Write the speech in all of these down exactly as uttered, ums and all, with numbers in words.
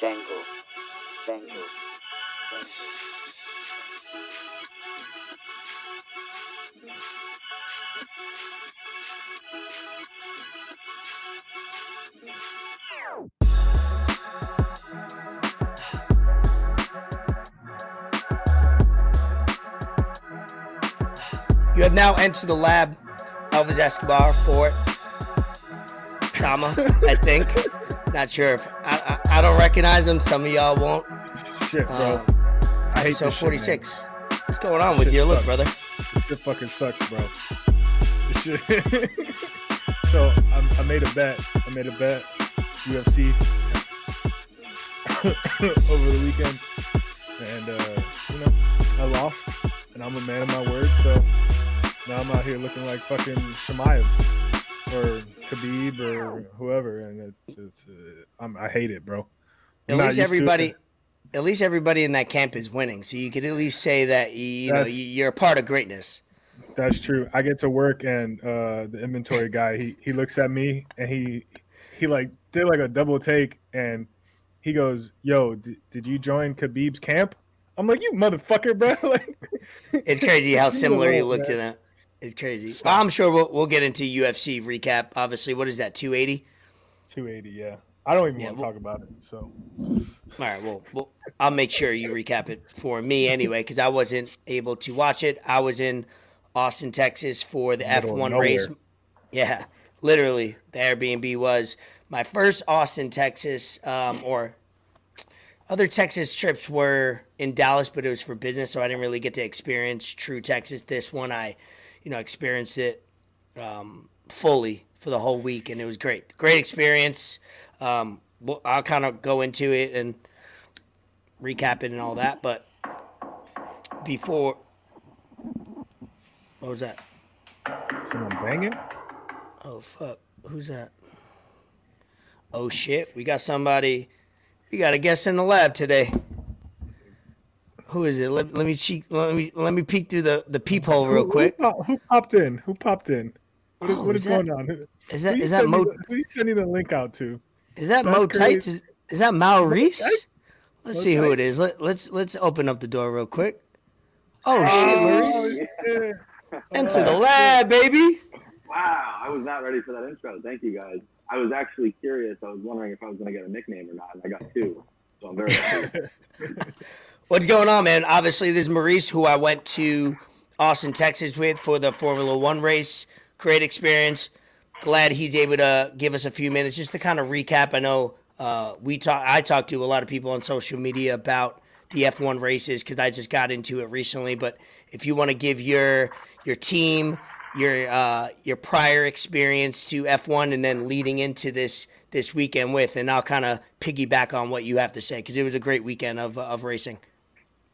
Jangle. Jangle. You have now entered the lab of Elvis Escobar for trauma, I think. Not sure if I, I, I don't recognize him. Some of y'all won't. Shit, bro. Um, I hate episode forty-six. Shit, what's going on this with your look, brother? This shit fucking sucks, bro. This shit. So I, I made a bet. I made a bet. U F C over the weekend, and uh, you know I lost, and I'm a man of my word. So now I'm out here looking like fucking Shemaev. Or Khabib or whoever, and it's, it's uh, I'm, I hate it, bro. I'm at least everybody, at least everybody in that camp is winning, so you could at least say that you, you know you're a part of greatness. That's true. I get to work, and uh, the inventory guy he he looks at me, and he he like did like a double take, and he goes, "Yo, d- did you join Khabib's camp?" I'm like, "You motherfucker, bro!" Like, it's crazy how similar you look to that. It's crazy. I'm sure we'll we'll get into U F C recap. Obviously, what is that? two eighty two eighty, yeah. I don't even yeah, want to we'll, talk about it. So, all right. Well, well, I'll make sure you recap it for me anyway, because I wasn't able to watch it. I was in Austin, Texas, for the Middle F one race. Yeah, literally, the Airbnb was my first Austin, Texas, um, or other Texas trips were in Dallas, but it was for business, so I didn't really get to experience true Texas. This one, I. You know, experienced it um, fully for the whole week, and it was great. Great experience. Um, we'll, I'll kind of go into it and recap it and all that, but before... What was that? Someone banging? Oh, fuck. Who's that? Oh, shit. We got somebody... We got a guest in the lab today. Who is it? Let, let me cheek, let me let me peek through the, the peephole real quick. Who, who, who popped in? Who popped in? What, oh, what is, is that, going on? Is that is that Mo? The, who are you sending the link out to? Is that That's Mo crazy. Tights? Is, is that Maurice? Let's Mo see Tights. Who it is. Let let's let's open up the door real quick. Oh, oh shit, Maurice! Yeah. Into the lab, baby. Wow, I was not ready for that intro. Thank you guys. I was actually curious. I was wondering if I was going to get a nickname or not. I got two, so I'm very happy. What's going on, man? Obviously, this is Maurice, who I went to Austin, Texas with for the Formula One race. Great experience. Glad he's able to give us a few minutes just to kind of recap. I know uh, we talk, I talked to a lot of people on social media about the F one races because I just got into it recently. But if you want to give your your team, your uh, your prior experience to F one and then leading into this this weekend with, and I'll kind of piggyback on what you have to say because it was a great weekend of of racing.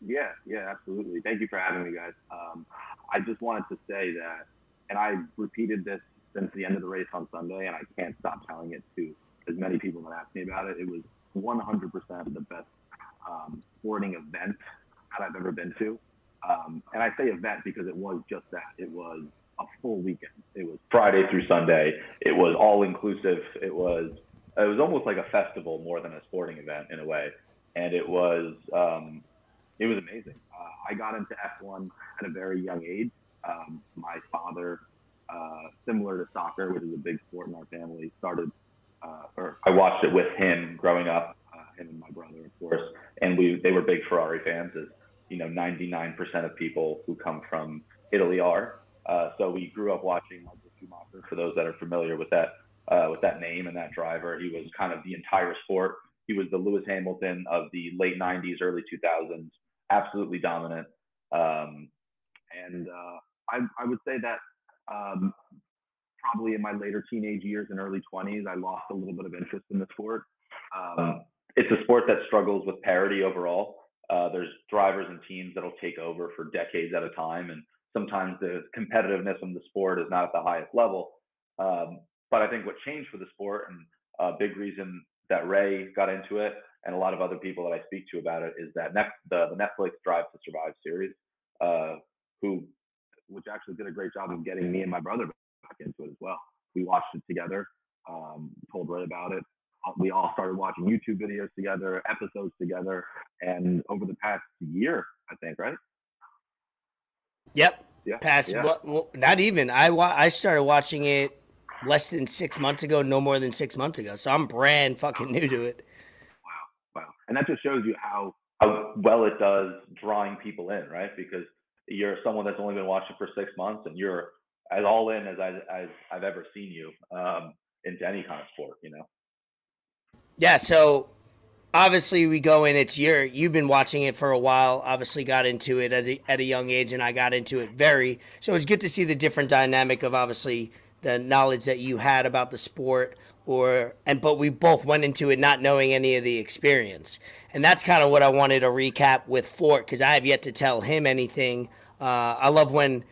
Yeah, yeah, absolutely. Thank you for having me, guys. Um, I just wanted to say that, and I repeated this since the end of the race on Sunday, and I can't stop telling it to as many people that ask me about it. It was one hundred percent the best um, sporting event that I've ever been to. Um, and I say event because it was just that. It was a full weekend. It was Friday through Sunday. It was all-inclusive. It was, it was almost like a festival more than a sporting event in a way. And it was... Um, It was amazing. Uh, I got into F one at a very young age. Um, my father, uh, similar to soccer, which is a big sport in our family, started, uh, or I watched it with him growing up, uh, him and my brother, of course. And we they were big Ferrari fans, as you know, ninety-nine percent of people who come from Italy are. Uh, so we grew up watching Michael Schumacher. For those that are familiar with that, uh, with that name and that driver, he was kind of the entire sport. He was the Lewis Hamilton of the late nineties, early two thousands. Absolutely dominant, um, and uh, I, I would say that um, probably in my later teenage years and early twenties, I lost a little bit of interest in the sport. Um, it's a sport that struggles with parity overall. Uh, there's drivers and teams that'll take over for decades at a time, and sometimes the competitiveness in the sport is not at the highest level. Um, but I think what changed for the sport, and a big reason that Ray got into it, and a lot of other people that I speak to about it, is that next, the, the Netflix Drive to Survive series, uh, who, which actually did a great job of getting me and my brother back into it as well. We watched it together, um, told Ray about it. we all started watching YouTube videos together, episodes together, and over the past year, I think, right? Yep. Yeah. Past, yeah. Well, well, not even. I wa- I started watching it less than six months ago, no more than six months ago. So I'm brand fucking new to it. Wow, wow. And that just shows you how, how well it does drawing people in, right? Because you're someone that's only been watching for six months, and you're as all in as, I, as I've ever seen you um, into any kind of sport, you know? Yeah, so obviously we go in, it's your, you've been watching it for a while, obviously got into it at a, at a young age, and I got into it very, so it's good to see the different dynamic of obviously the knowledge that you had about the sport, or, and but we both went into it not knowing any of the experience. And that's kind of what I wanted to recap with Fort, because I have yet to tell him anything. Uh, I love when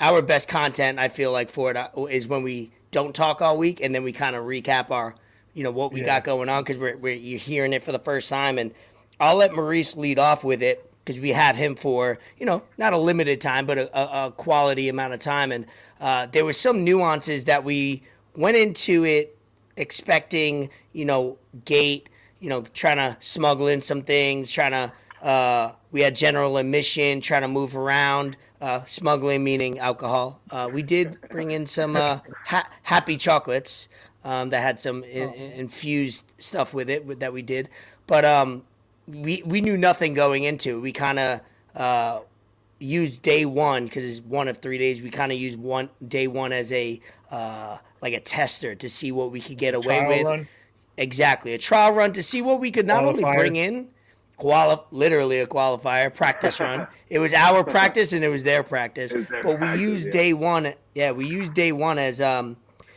our best content, I feel like, for it is when we don't talk all week, and then we kind of recap our, you know, what we yeah. got going on, because we're, we're you're hearing it for the first time. And I'll let Maurice lead off with it, because we have him for, you know, not a limited time, but a, a quality amount of time. And uh, there was some nuances that we went into it expecting, you know, gate, you know, trying to smuggle in some things, trying to, uh, we had general admission, trying to move around, uh, smuggling meaning alcohol. Uh, we did bring in some uh, ha- happy chocolates. Um, that had some in, in infused stuff with it with, that we did. But um, we we knew nothing going into it. We kind of uh, used day one, because it's one of three days. We kind of used one day one as a uh, like a tester to see what we could get a away with. Run. Exactly. A trial run to see what we could not qualifier. only bring in, quali- literally a qualifier, practice run. It was our practice and it was their practice. Was their but practice, we used yeah. day one. Yeah, we used day one as um.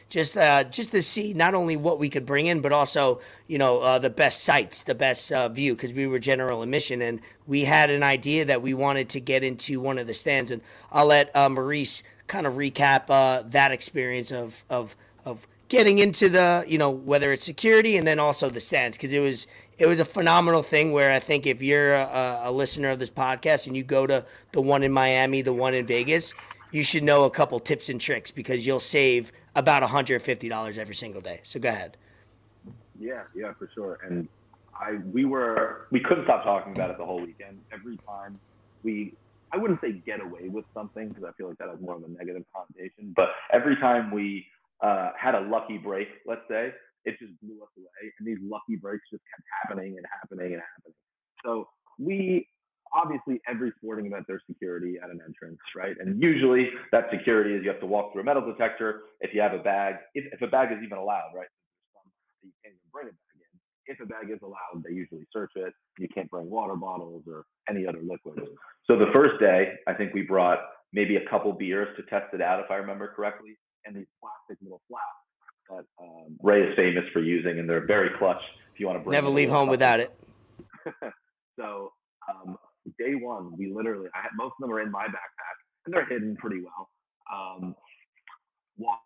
Just uh, just to see not only what we could bring in, but also, you know, uh, the best sites, the best uh, view, because we were general admission. And we had an idea that we wanted to get into one of the stands. And I'll let uh, Maurice kind of recap uh, that experience of, of of getting into the, you know, whether it's security and then also the stands. Because it was, it was a phenomenal thing where I think if you're a, a listener of this podcast and you go to the one in Miami, the one in Vegas, you should know a couple tips and tricks, because you'll save – about one hundred fifty dollars every single day. So go ahead. Yeah, yeah, for sure. And I, we were, we couldn't stop talking about it the whole weekend. Every time we, I wouldn't say get away with something, because I feel like that has more of a negative connotation, but every time we uh, had a lucky break, let's say, it just blew us away. And these lucky breaks just kept happening and happening and happening. So we, obviously, every sporting event, there's security at an entrance, right? And usually that security is you have to walk through a metal detector if you have a bag, if, if a bag is even allowed, right? You can't even bring a bag in. If a bag is allowed, they usually search it. You can't bring water bottles or any other liquids. So the first day, I think we brought maybe a couple beers to test it out, if I remember correctly, and these plastic little flaps that um, Ray is famous for using, and they're very clutch if you want to bring. Never leave home without it. So, um, day one, we literally, I had, most of them are in my backpack, and they're hidden pretty well. Um, walked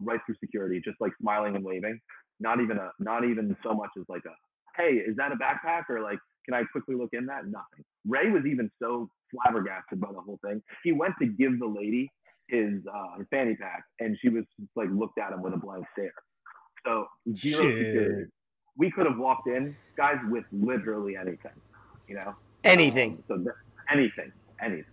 right through security, just like smiling and waving. Not even a, not even so much as like a, hey, is that a backpack? Or like, can I quickly look in that? Nothing. Ray was even so flabbergasted by the whole thing. He went to give the lady his uh, fanny pack, and she was just like, looked at him with a blank stare. So zero Shit. security. We could have walked in, guys, with literally anything, you know? Anything. Um, so th- anything, anything.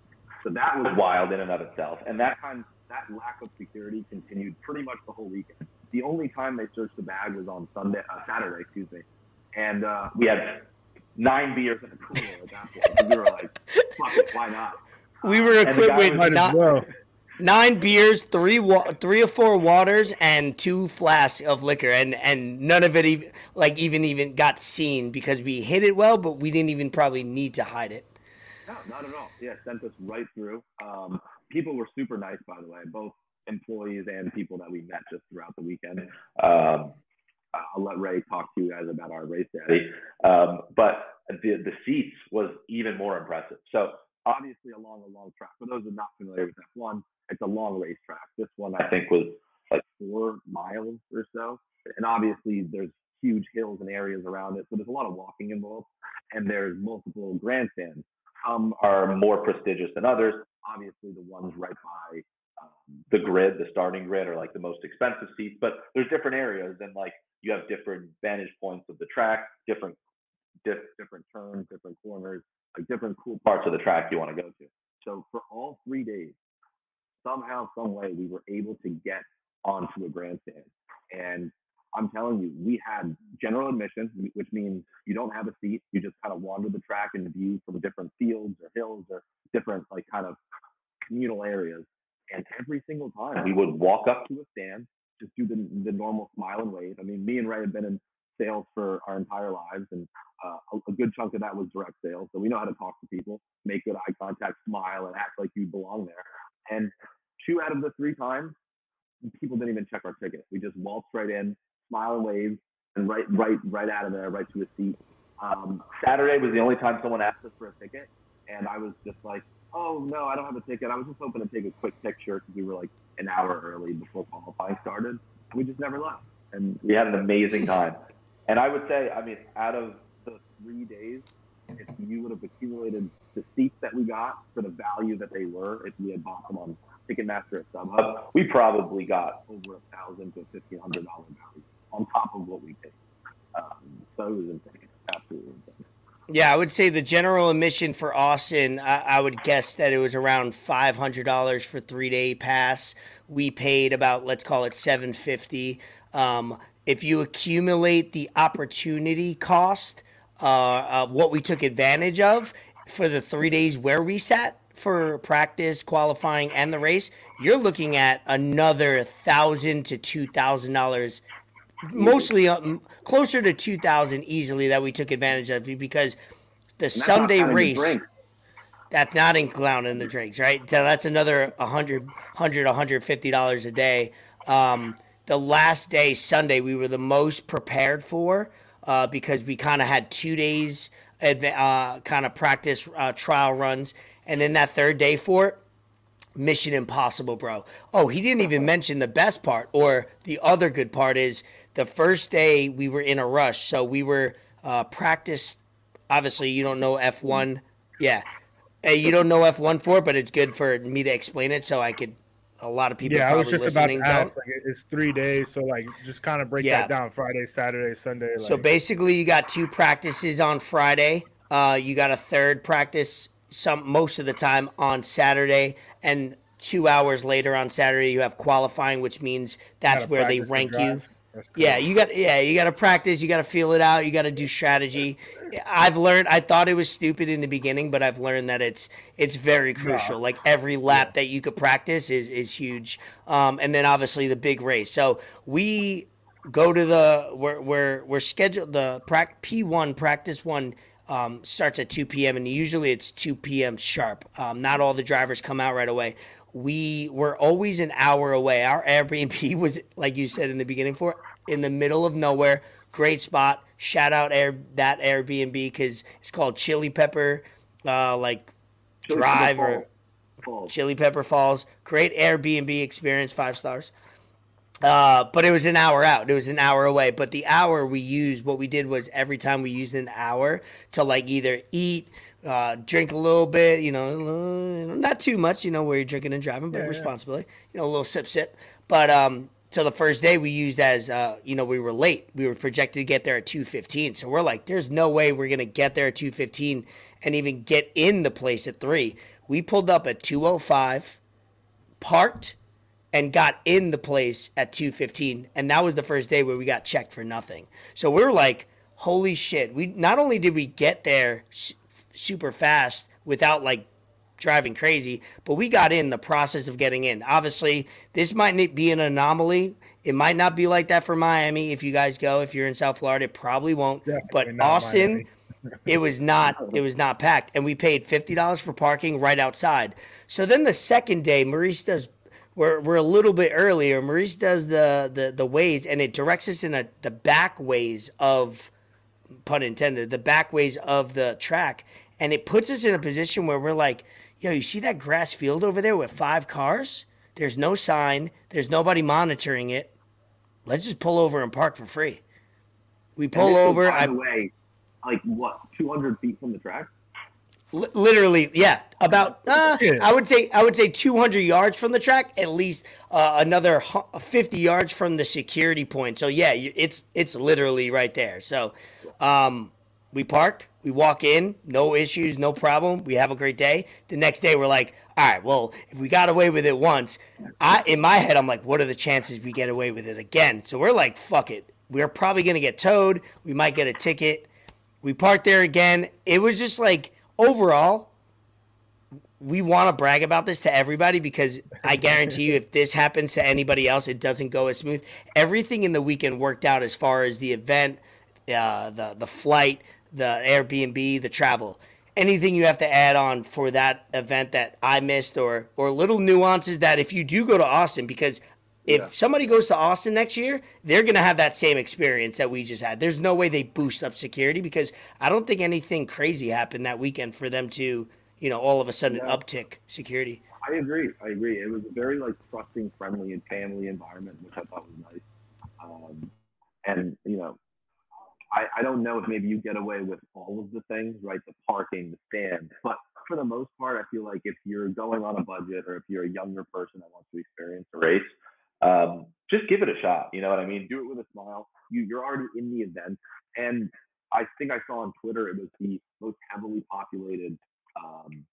So that was wild in and of itself. And that time, that lack of security continued pretty much the whole weekend. The only time they searched the bag was on Sunday, uh, Saturday, excuse me. And uh, we had nine beers in a cooler at that point. We were like, fuck it, why not? We were equipped with was, not, well. nine beers, three wa- three or four waters, and two flasks of liquor. And, and none of it even, like, even even got seen, because we hid it well, but we didn't even probably need to hide it. No, not at all. Yeah, sent us right through. Um, people were super nice, by the way, both employees and people that we met just throughout the weekend. Um, I'll let Ray talk to you guys about our race daddy. Um, but the, the seats was even more impressive. So obviously along a long track. For those who are not familiar with F one, it's a long racetrack. This one I think was like four miles or so. And obviously there's huge hills and areas around it. So there's a lot of walking involved, and there's multiple grandstands. Some are more prestigious than others. Obviously the ones right by um, the grid, the starting grid, are like the most expensive seats, but there's different areas. And like you have different vantage points of the track, different diff, different turns, different corners, like different cool parts of the track you want to go to. So for all three days, somehow, some way, we were able to get onto a grandstand. And I'm telling you, we had general admission, which means you don't have a seat. You just kind of wander the track and view from different fields or hills or different like kind of communal areas. And every single time we would walk up to a stand, just do the, the normal smile and wave. I mean, me and Ray have been in sales for our entire lives, and uh, a, a good chunk of that was direct sales. So we know how to talk to people, make good eye contact, smile, and act like you belong there. And two out of the three times, people didn't even check our ticket. We just waltzed right in, smile and wave, and right, right, right out of there, right to a seat. Um, Saturday was the only time someone asked us for a ticket, and I was just like, "Oh no, I don't have a ticket. I was just hoping to take a quick picture because we were like an hour early before qualifying started." We just never left, and we had an amazing time. And I would say, I mean, out of the three days, if you would have accumulated the seats that we got for the value that they were, if we had bought them on Ticketmaster at StubHub, we probably got over a thousand to fifteen hundred dollars value on top of what we paid. Um, so it was insane, absolutely insane. Yeah, I would say the general admission for Austin, I, I would guess that it was around five hundred dollars for three-day pass. We paid about, let's call it seven hundred fifty dollars. Um, if you accumulate the opportunity cost, uh, uh, what we took advantage of for the three days where we sat for practice, qualifying, and the race, you're looking at another one thousand to two thousand dollars. Mostly um, closer to two thousand easily that we took advantage of, because the Sunday race, that's not included in the drinks, right? So that's another one hundred, one hundred, one hundred fifty dollars a day. Um, the last day, Sunday, we were the most prepared for uh, because we kind of had two days adv- uh, kind of practice uh, trial runs. And then that third day for it, Mission Impossible, bro. Oh, he didn't even mention the best part, or the other good part is the first day we were in a rush. So we were uh, practiced. Obviously, you don't know F one. Yeah. You don't know F one for it, but it's good for me to explain it so I could – a lot of people yeah, probably listening. Yeah, I was just about to ask. Like, it's three days, so, like, just kind of break yeah. that down. Friday, Saturday, Sunday. Like. So basically you got two practices on Friday. Uh, you got a third practice some most of the time on Saturday, and two hours later on Saturday you have qualifying, which means that's where they rank you. Cool. Yeah, you got yeah, you got to practice, you got to feel it out, you got to do strategy. I've learned I thought it was stupid in the beginning, but I've learned that it's it's very crucial. Yeah. Like every lap yeah. that you could practice is is huge. Um, and then obviously the big race. So we go to the we're we're, we're scheduled the P one practice one Um, starts at two p.m. and usually it's two p.m. sharp. Um, not all the drivers come out right away. We were always an hour away. Our Airbnb was, like you said in the beginning, for in the middle of nowhere. Great spot. Shout out Air, that Airbnb, because it's called Chili Pepper, uh, like Chili Drive Pepper or Falls. Chili Pepper Falls. Great Airbnb experience, five stars. Uh, but it was an hour out. It was an hour away. But the hour we used, what we did was every time we used an hour to like either eat, uh, drink a little bit, you know, not too much, you know, where you're drinking and driving, but yeah, responsibly, yeah. you know, a little sip, sip. But um, so the first day we used as, uh, you know, we were late. We were projected to get there at two fifteen. So we're like, there's no way we're going to get there at two fifteen and even get in the place at three. We pulled up at two oh five, parked, and got in the place at two fifteen, and that was the first day where we got checked for nothing. So we were like, holy shit. We not only did we get there su- super fast without like driving crazy, but we got in the process of getting in. Obviously, this might be an anomaly. It might not be like that for Miami if you guys go. If you're in South Florida, it probably won't. Definitely but Austin, it was not it was not packed, and we paid fifty dollars for parking right outside. So then the second day, Maurice does We're we're a little bit earlier. Maurice does the, the, the ways, and it directs us in a, the back ways of, pun intended, the back ways of the track. And it puts us in a position where we're like, yo, you see that grass field over there with five cars? There's no sign. There's nobody monitoring it. Let's just pull over and park for free. We pull over. By the way, like what, two hundred feet from the track? L- literally, yeah. About uh, yeah. I would say I would say two hundred yards from the track, at least uh, another fifty yards from the security point. So yeah, it's it's literally right there. So um, we park, we walk in, no issues, no problem. We have a great day. The next day, we're like, all right, well, if we got away with it once, I in my head, I'm like, what are the chances we get away with it again? So we're like, fuck it. We're probably gonna get towed. We might get a ticket. We parked there again. It was just like, overall, we want to brag about this to everybody because I guarantee you, if this happens to anybody else, it doesn't go as smooth. Everything in the weekend worked out as far as the event, uh, the the flight, the Airbnb, the travel. Anything you have to add on for that event that I missed, or or little nuances that if you do go to Austin, because if yeah. somebody goes to Austin next year, they're going to have that same experience that we just had. There's no way they boost up security because I don't think anything crazy happened that weekend for them to, you know, all of a sudden yeah. uptick security. I agree. I agree. It was a very, like, trusting, friendly, and family environment, which I thought was nice. Um, and, you know, I, I don't know if maybe you get away with all of the things, right, the parking, the stand. But for the most part, I feel like if you're going on a budget or if you're a younger person that wants to experience a race, um just give it a shot, you know what I mean? Do it with a smile. You, you're already in the event. And I think I saw on Twitter, it was the most heavily populated, um,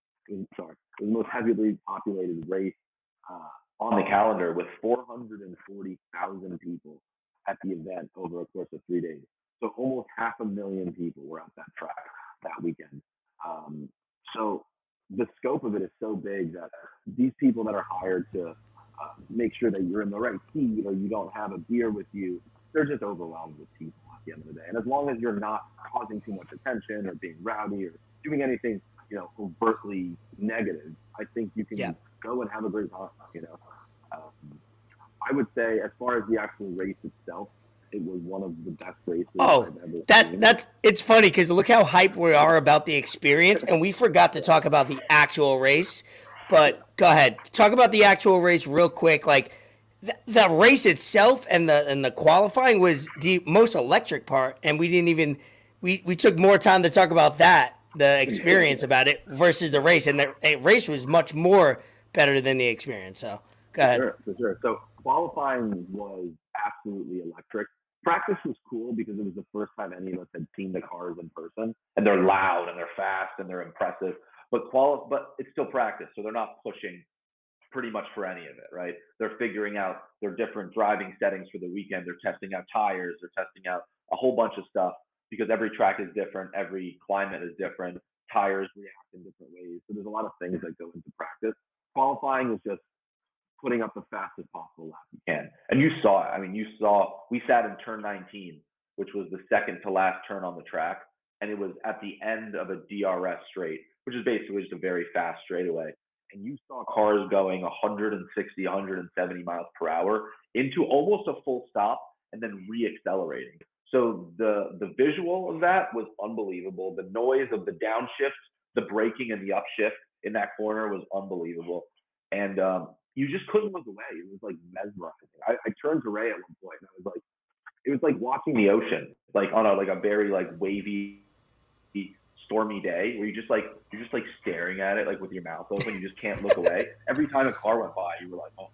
sorry, it was the most heavily populated race uh, on the calendar with four hundred forty thousand people at the event over a course of three days. So almost half a million people were at that track that weekend. Um, so the scope of it is so big that these people that are hired to Uh, make sure that you're in the right seat or you don't have a beer with you. They're just overwhelmed with people at the end of the day. And as long as you're not causing too much attention or being rowdy or doing anything, you know, overtly negative, I think you can yeah. go and have a great time, you know. Um, I would say as far as the actual race itself, it was one of the best races oh, I've ever that, seen. That's, it's funny because look how hype we are about the experience. And we forgot to talk about the actual race. But go ahead, talk about the actual race real quick. Like th- the race itself and the and the qualifying was the most electric part, and we didn't even we, we took more time to talk about that, the experience about it versus the race, and the a race was much more better than the experience. So go ahead. For sure, for sure. So qualifying was absolutely electric. Practice was cool because it was the first time any of us had seen the cars in person, and they're loud and they're fast and they're impressive. But quali- but it's still practice, so they're not pushing pretty much for any of it, right? They're figuring out their different driving settings for the weekend. They're testing out tires. They're testing out a whole bunch of stuff because every track is different. Every climate is different. Tires react in different ways. So there's a lot of things that go into practice. Qualifying is just putting up the fastest possible lap you can. And you saw it. I mean, you saw – we sat in turn nineteen, which was the second to last turn on the track, and it was at the end of a D R S straight, which is basically just a very fast straightaway. And you saw cars going one sixty, one seventy miles per hour into almost a full stop and then re-accelerating. So the, the visual of that was unbelievable. The noise of the downshift, the braking and the upshift in that corner was unbelievable. And um, you just couldn't look away. It was like mesmerizing. I, I turned to Ray at one point and I was like, it was like watching the ocean, like on a, like a very like wavy, stormy day where you just like you're just like staring at it like with your mouth open, you just can't look away. Every time a car went by, you were like, oh,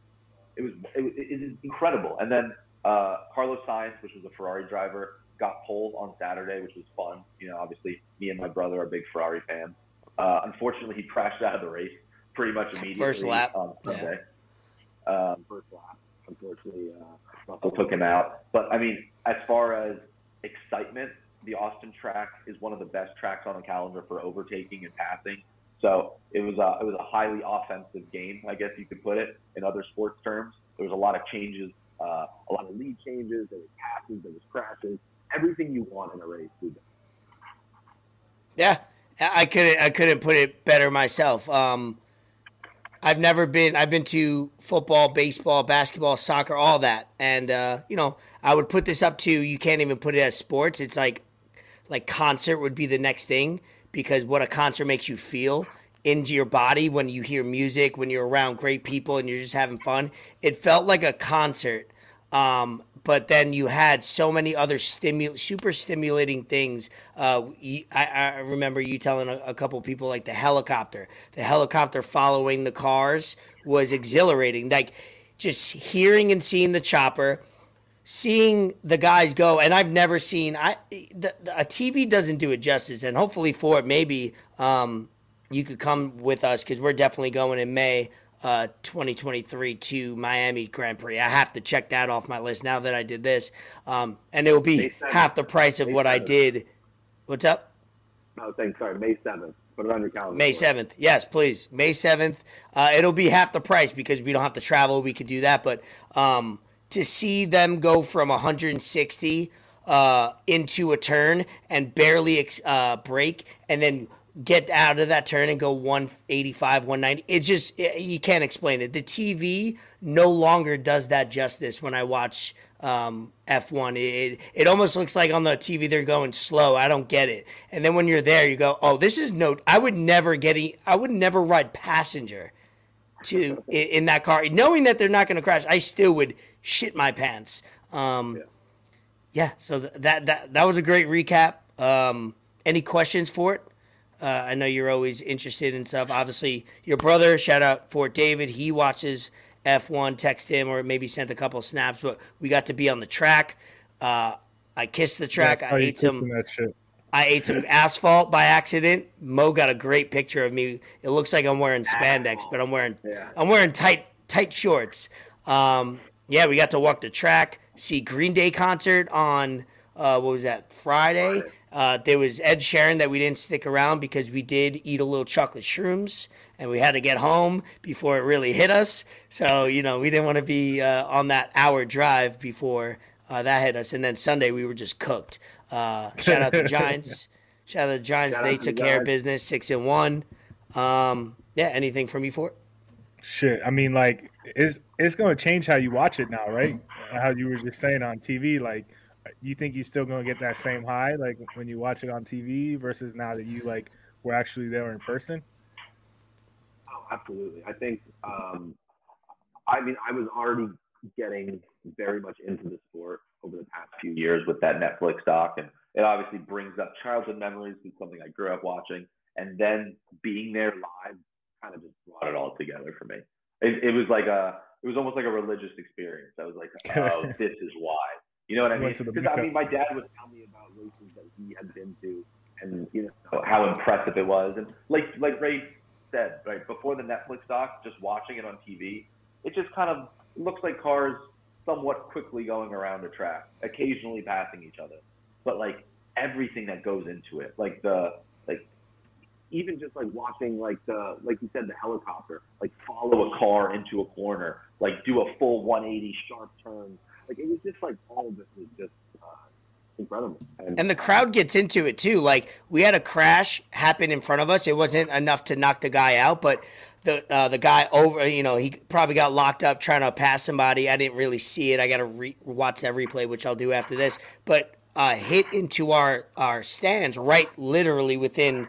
it was it, it is incredible. And then uh Carlos Sainz, which was a Ferrari driver, got pole on Saturday, which was fun. You know, obviously me and my brother are big Ferrari fans. Uh unfortunately, he crashed out of the race pretty much immediately. First lap on Sunday. Yeah. Um, first lap, unfortunately, uh, Russell took him out. But I mean, as far as excitement, the Austin track is one of the best tracks on the calendar for overtaking and passing. So it was a, it was a highly offensive game, I guess you could put it in other sports terms. There was a lot of changes, uh, a lot of lead changes, there was passes, there was crashes, everything you want in a race. Yeah, I couldn't, I couldn't put it better myself. Um, I've never been, I've been to football, baseball, basketball, soccer, all that. And, uh, you know, I would put this up to, you can't even put it as sports. It's like, like concert would be the next thing, because what a concert makes you feel into your body when you hear music, when you're around great people and you're just having fun. It felt like a concert Um, but then you had so many other stimu- super stimulating things. Uh, I, I remember you telling a, a couple people, like the helicopter. The helicopter following the cars was exhilarating. Like, just hearing and seeing the chopper, seeing the guys go. And I've never seen I the, the, a T V doesn't do it justice. And hopefully for it, maybe um, you could come with us, because we're definitely going in May Uh, twenty twenty-three to Miami Grand Prix. I have to check that off my list now that I did this. Um, and it will be half the price of what I did. What's up? No, thanks. Sorry, May seventh. Put it on your calendar. May seventh. Yes, please. May seventh. Uh, it'll be half the price because we don't have to travel. We could do that. But um, to see them go from one hundred sixty uh, into a turn and barely ex- uh, break, and then get out of that turn and go one eighty-five, one ninety. It just, it, you can't explain it. The T V no longer does that justice when I watch um, F one. It, it almost looks like on the T V they're going slow. I don't get it. And then when you're there, you go, oh, this is no, I would never get, a, I would never ride passenger to in, in that car. Knowing that they're not going to crash, I still would shit my pants. Um, yeah. yeah, so th- that, that, that was a great recap. Um, any questions for it? Uh, I know you're always interested in stuff. Obviously, your brother, shout out Fort David. He watches F one, text him, or maybe sent a couple snaps. But we got to be on the track. Uh, I kissed the track. I ate some that shit. I ate some asphalt by accident. Mo got a great picture of me. It looks like I'm wearing spandex, but I'm wearing yeah. I'm wearing tight tight shorts. Um, yeah, we got to walk the track, see Green Day concert on uh, what was that, Friday? Friday. Uh, there was Ed Sheeran that we didn't stick around because we did eat a little chocolate shrooms and we had to get home before it really hit us. So, you know, we didn't want to be uh, on that hour drive before uh, that hit us. And then Sunday we were just cooked. Uh, shout out the Giants. Shout out the Giants. Shout they took care of business, six and one. Um, yeah. Anything from you for it? Shit. I mean, like, it's, it's going to change how you watch it now, right? How you were just saying on T V, like, you think you're still going to get that same high, like when you watch it on T V versus now that you like were actually there in person? Oh, absolutely. I think, um, I mean, I was already getting very much into the sport over the past few years with that Netflix doc. And it obviously brings up childhood memories. It's something I grew up watching. And then being there live kind of just brought it all together for me. It, it was like a, it was almost like a religious experience. I was like, oh, this is why. You know what I mean? Because I mean, my dad would tell me about races that he had been to, and you know how impressive it was. And like like Ray said, right before the Netflix doc, just watching it on T V, it just kind of looks like cars somewhat quickly going around a track, occasionally passing each other. But like everything that goes into it, like the like even just like watching like the like you said the helicopter, like follow a car into a corner, like do a full one eighty sharp turn. Like, it was just like all of this was just uh, incredible. And, and the crowd gets into it, too. Like, we had a crash happen in front of us. It wasn't enough to knock the guy out, but the uh, the guy over, you know, he probably got locked up trying to pass somebody. I didn't really see it. I got to re- watch that replay, which I'll do after this. But uh, hit into our, our stands right literally within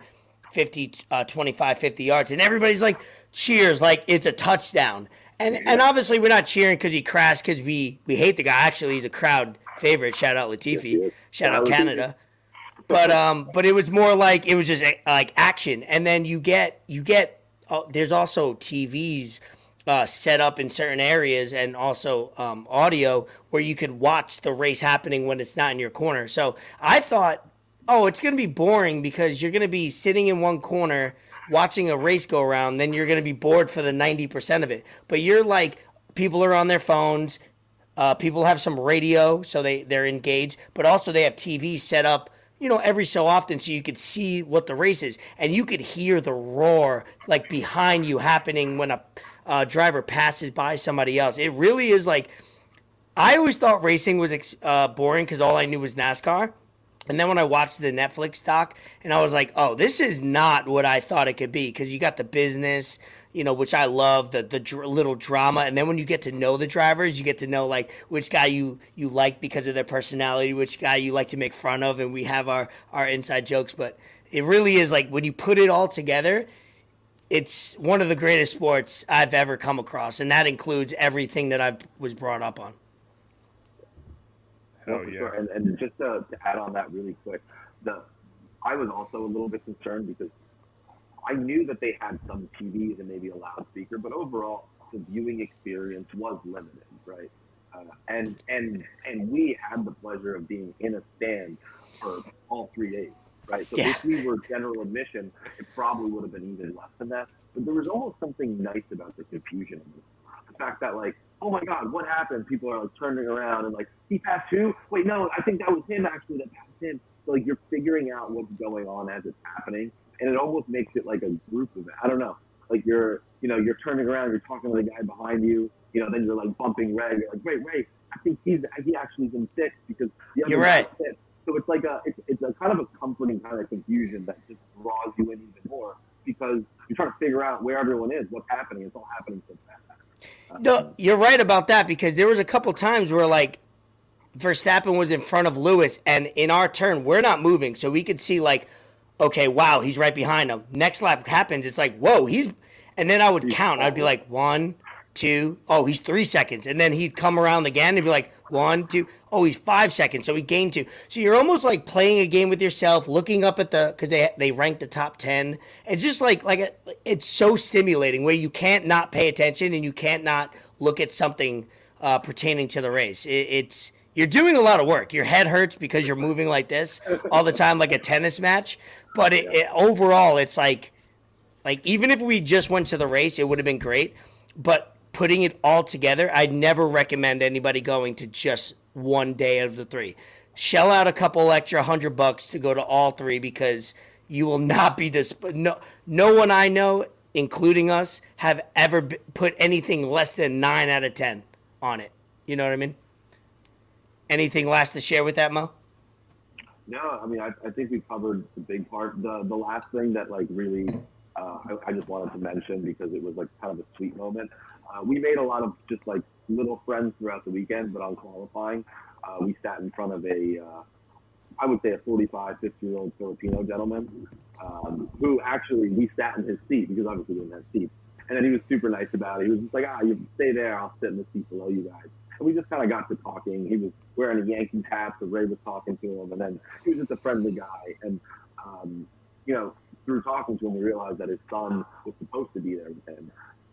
fifty, twenty-five, fifty yards. And everybody's like, cheers, like it's a touchdown. And and obviously we're not cheering because he crashed, because we, we hate the guy. Actually, he's a crowd favorite. Shout out Latifi. Shout out Canada. But um, but it was more like it was just a, like action. And then you get you get uh, there's also T Vs uh, set up in certain areas, and also um, audio where you could watch the race happening when it's not in your corner. So I thought, oh, it's gonna be boring because you're gonna be sitting in one corner watching a race go around, then you're going to be bored for the ninety percent of it. But you're like, people are on their phones. Uh, people have some radio, so they, they're engaged. But also they have T V set up, you know, every so often so you could see what the race is. And you could hear the roar, like, behind you happening when a uh, driver passes by somebody else. It really is like, I always thought racing was ex- uh, boring because all I knew was NASCAR. And then when I watched the Netflix doc, and I was like, oh, this is not what I thought it could be, because you got the business, you know, which I love, the the dr- little drama. And then when you get to know the drivers, you get to know, like, which guy you, you like because of their personality, which guy you like to make fun of, and we have our, our inside jokes. But it really is, like, when you put it all together, it's one of the greatest sports I've ever come across, and that includes everything that I was brought up on. Hell no, for yeah. sure. And, and just to, to add on that really quick, the I was also a little bit concerned because I knew that they had some T Vs and maybe a loudspeaker, but overall the viewing experience was limited, right? Uh, and and and we had the pleasure of being in a stand for all three days, right? So yeah. if we were general admission, it probably would have been even less than that. But there was almost something nice about the confusion. The fact that, like, oh my God, what happened? People are like turning around and like, he passed who? Wait, no, I think that was him actually that passed him. So like you're figuring out what's going on as it's happening, and it almost makes it like a group event. I don't know. Like you're, you know, you're turning around, you're talking to the guy behind you, you know, then you're like bumping Ray. You're like, wait, Ray, I think he's he actually's been sick because the other guy's sick. So it's like a, it's, it's a kind of a comforting kind of confusion that just draws you in even more because you're trying to figure out where everyone is, what's happening. It's all happening so fast. No, you're right about that because there was a couple times where like Verstappen was in front of Lewis, and in our turn, we're not moving, so we could see like, okay, wow, he's right behind him. Next lap happens, it's like, whoa, he's, and then I would he's count. Falling. I'd be like, one, two, oh, he's three seconds. And then he'd come around again and be like, one, two, oh, he's five seconds. So he gained two. So you're almost like playing a game with yourself, looking up at the, because they they ranked the top ten. It's just like, like a, it's so stimulating where you can't not pay attention and you can't not look at something uh, pertaining to the race. It, it's, you're doing a lot of work. Your head hurts because you're moving like this all the time, like a tennis match. But it, it, overall, it's like, like even if we just went to the race, it would have been great. But putting it all together, I'd never recommend anybody going to just one day of the three. Shell out a couple extra hundred bucks to go to all three because you will not be dis- no no one I know, including us, have ever b- put anything less than nine out of ten on it. You know what I mean? Anything last to share with that, Mo? No, I mean, I, I think we covered the big part. The the last thing that, like, really uh, I, I just wanted to mention because it was, like, kind of a sweet moment. Uh, we made a lot of just, like, little friends throughout the weekend, but on qualifying, uh, we sat in front of a, uh, I would say a forty-five, fifty-year-old Filipino gentleman um, who actually we sat in his seat because obviously we didn't have seats. And then he was super nice about it. He was just like, ah, you stay there. I'll sit in the seat below you guys. And we just kind of got to talking. He was wearing a Yankees hat, so Ray was talking to him. And then he was just a friendly guy. And, um, you know, through talking to him, we realized that his son was supposed to be there with him.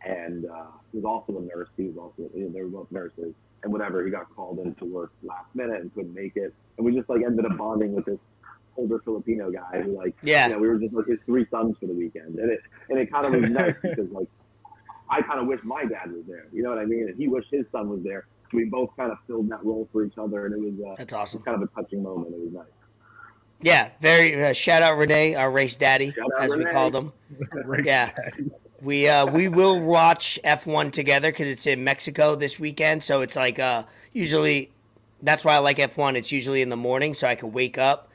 And uh, he was also a nurse. He was also, you know, they were both nurses. And whatever, he got called into work last minute and couldn't make it. And we just, like, ended up bonding with this older Filipino guy who, like, yeah. you know, we were just, like, his three sons for the weekend. And it, and it kind of was nice because, like, I kind of wish my dad was there. You know what I mean? And he wished his son was there. We both kind of filled that role for each other, and it was uh, that's awesome. Kind of a touching moment. It was nice. Yeah, very. Uh, shout out Renee, our race daddy, shout as we called him. yeah, daddy. we uh, we will watch F one together because it's in Mexico this weekend. So it's like uh, usually that's why I like F one. It's usually in the morning, so I can wake up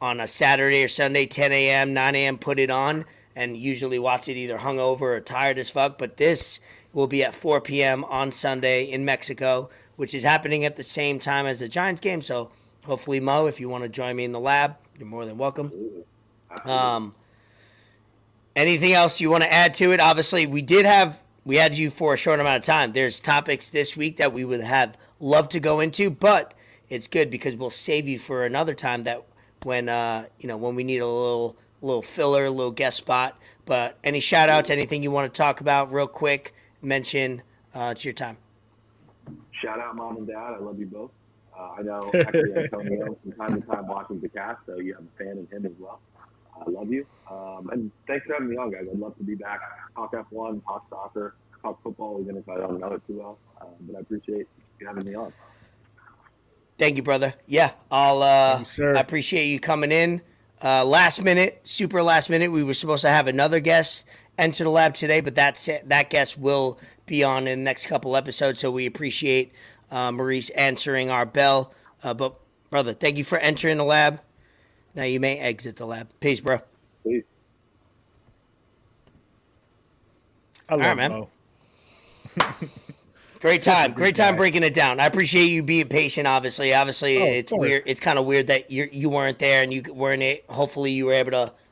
on a Saturday or Sunday, ten a.m., nine a.m. put it on, and usually watch it either hungover or tired as fuck. But this will be at four p.m. on Sunday in Mexico, which is happening at the same time as the Giants game. So hopefully, Mo, if you want to join me in the lab, you're more than welcome. Um, anything else you want to add to it? Obviously, we did have we had you for a short amount of time. There's topics this week that we would have loved to go into, but it's good because we'll save you for another time. That when uh, you know when we need a little little filler, a little guest spot. But any shout outs, anything you want to talk about, real quick. Mention uh it's your time. Shout out mom and dad, I love you both. uh I know actually Antonio from time to time watches the cast, so you have a fan in him as well. I love you, um and thanks for having me on, guys. I'd love to be back, talk F one, talk soccer, talk football, even if I don't know it too well. Uh, but I appreciate you having me on. Thank you, brother. Yeah, I'll uh sure. I appreciate you coming in uh last minute, super last minute. We were supposed to have another guest enter the lab today, but that's it. That guest will be on in the next couple episodes, so we appreciate uh, Maurice answering our bell. Uh, but, brother, thank you for entering the lab. Now you may exit the lab. Peace, bro. Peace. I love All right, man. Great time. Great time breaking it down. I appreciate you being patient, obviously. Obviously, oh, it's weird. It's kind of weird that you you weren't there and you weren't – hopefully you were able to –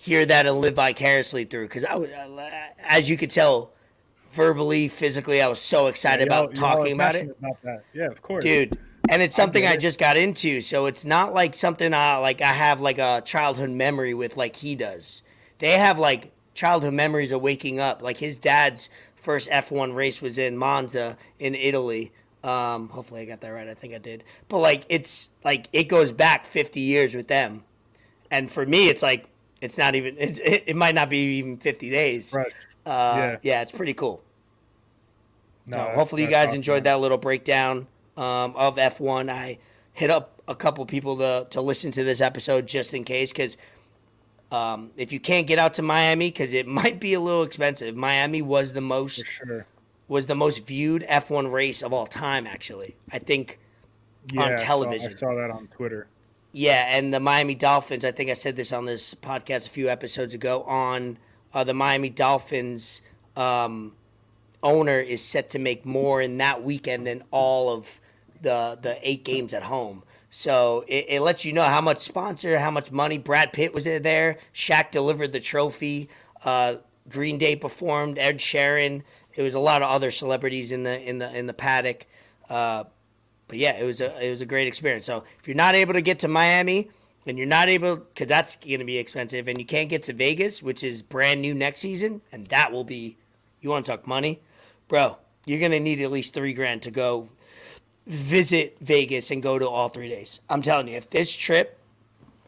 hear that and live vicariously through, because I was, as you could tell, verbally, physically, I was so excited yeah, about talking about it. About that. Yeah, of course, dude. and it's something I, I just got into. So it's not like something I like. I have like a childhood memory with like he does. They have like childhood memories of waking up. Like his dad's first F one race was in Monza in Italy. Um, hopefully I got that right. I think I did. But like it's like it goes back fifty years with them. And for me, it's like it's not even. It's, it, it might not be even fifty days. Right. Uh, yeah. yeah, it's pretty cool. No, so hopefully you guys enjoyed that little breakdown um, of F one. I hit up a couple people to, to listen to this episode just in case, because um, if you can't get out to Miami, because it might be a little expensive. Miami was the most sure. was the most viewed F one race of all time, actually. I think yeah, on television. I saw, I saw that on Twitter. Yeah, and the Miami Dolphins. I think I said this on this podcast a few episodes ago. On uh, the Miami Dolphins. Um, owner is set to make more in that weekend than all of the the eight games at home. So it, it lets you know how much sponsor, how much money. Brad Pitt was there. Shaq delivered the trophy. Uh, Green Day performed. Ed Sheeran. It was a lot of other celebrities in the in the in the paddock. Uh, but yeah, it was a it was a great experience. So if you're not able to get to Miami, and you're not able because that's going to be expensive, and you can't get to Vegas, which is brand new next season, and that will be. You want to talk money? Bro, you're going to need at least three grand to go visit Vegas and go to all three days. I'm telling you, if this trip,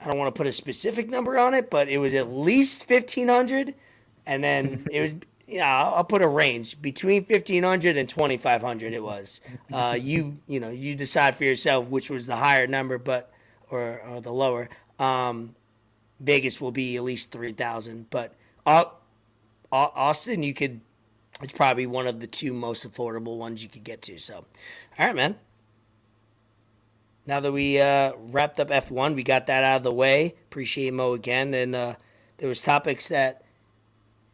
I don't want to put a specific number on it, but it was at least fifteen hundred dollars. And then it was, you know, I'll put a range between fifteen hundred dollars and twenty-five hundred dollars it was. Uh, you you know, you decide for yourself which was the higher number but or, or the lower. Um, Vegas will be at least three thousand dollars. But uh, Austin, you could... It's probably one of the two most affordable ones you could get to. So, all right, man. Now that we uh, wrapped up F one, we got that out of the way. Appreciate Mo again, and uh, there was topics that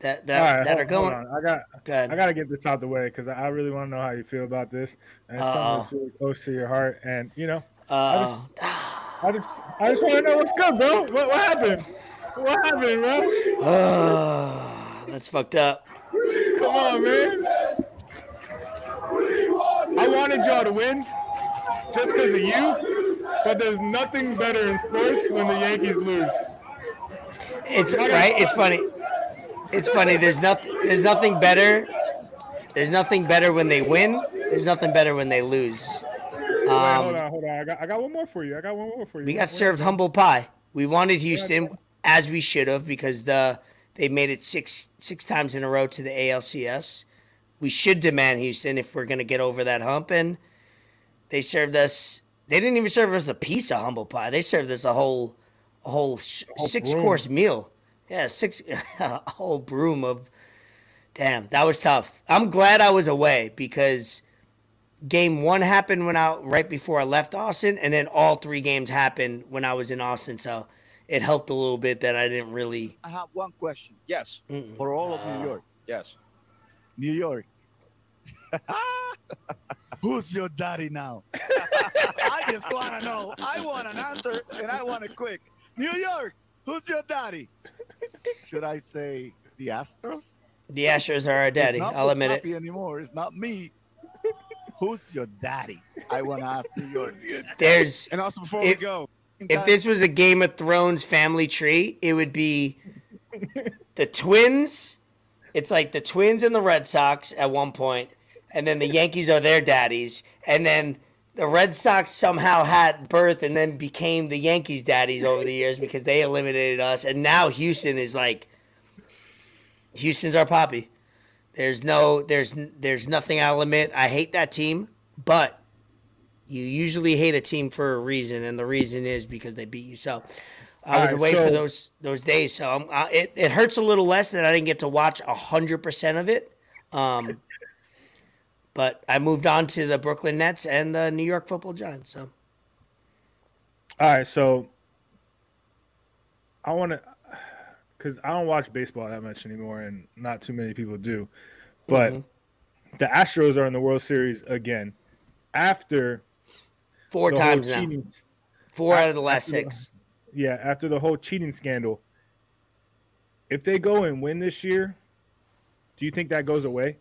that that, all right, that are going. Hold on. I got Go I got to get this out of the way because I really want to know how you feel about this. And it's something that's really close to your heart, and you know, I just, I just I just want to know what's good, bro. What, what happened? What happened, bro? Oh, that's fucked up. Come on, man. I wanted y'all to win just because of you, but there's nothing better in sports when the Yankees lose. It's right. It's funny. It's funny. There's nothing. There's nothing better. There's nothing better when they win. There's nothing better when they lose. Um, Wait, hold on, hold on. I got, I got one more for you. I got one more for you. We got served humble pie. We wanted Houston as we should have because the. They made it six six times in a row to the A L C S. We should demand Houston if we're going to get over that hump. And they served us. They didn't even serve us a piece of humble pie. They served us a whole, a whole, whole six broom. course meal. Yeah, six a whole broom of. Damn, that was tough. I'm glad I was away because game one happened when I right before I left Austin, and then all three games happened when I was in Austin. So. It helped a little bit that I didn't really. I have one question. Yes. Mm-mm. For all of uh, New York. Yes. New York. Who's your daddy now? I just want to know. I want an answer, and I want it quick. New York, who's your daddy? Should I say the Astros? The Astros are our daddy. I'll admit it. It's not me anymore. It's not me. Who's your daddy? I want to ask New York. There's. And also, before if, we go. If this was a Game of Thrones family tree, it would be the Twins. It's like the Twins and the Red Sox at one point, and then the Yankees are their daddies, and then the Red Sox somehow had birth and then became the Yankees' daddies over the years because they eliminated us, and now Houston is like Houston's our poppy. There's no, there's, there's nothing I'll admit. I hate that team, but. You usually hate a team for a reason, and the reason is because they beat you. So I was right, away so, for those those days, so I'm, I, it, it hurts a little less that I didn't get to watch one hundred percent of it. Um, but I moved on to the Brooklyn Nets and the New York Football Giants. So, all right, so I want to – because I don't watch baseball that much anymore, and not too many people do. But mm-hmm. the Astros are in the World Series again after – Four times now. Cheating. Four after, out of the last six. The, yeah, after the whole cheating scandal. If they go and win this year, do you think that goes away?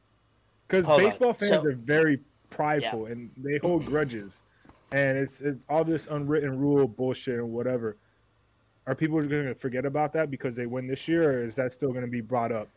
Because baseball on. fans so, are very prideful yeah. and they hold grudges. And it's, it's all this unwritten rule bullshit and whatever. Are people going to forget about that because they win this year, or is that still going to be brought up?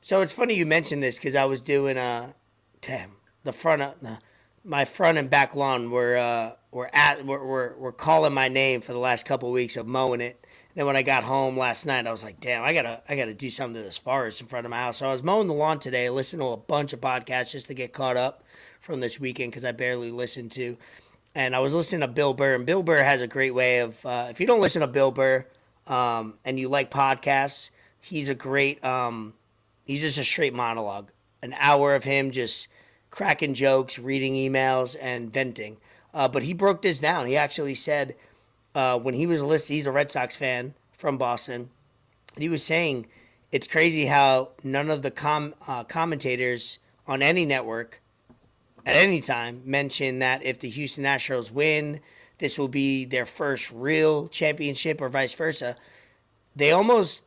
So it's funny you mentioned this because I was doing uh, damn the front of nah, my front and back lawn were uh, were at were, were were calling my name for the last couple of weeks of mowing it. And then when I got home last night, I was like, damn, I gotta I gotta do something to this forest in front of my house. So I was mowing the lawn today, listening to a bunch of podcasts just to get caught up from this weekend because I barely listened to. And I was listening to Bill Burr, and Bill Burr has a great way of, uh, if you don't listen to Bill Burr um, and you like podcasts, he's a great, um, he's just a straight monologue. An hour of him just cracking jokes, reading emails, and venting. Uh, but he broke this down. He actually said uh, when he was listed, he's a Red Sox fan from Boston, and he was saying it's crazy how none of the com- uh, commentators on any network at any time mention that if the Houston Astros win, this will be their first real championship or vice versa. They almost,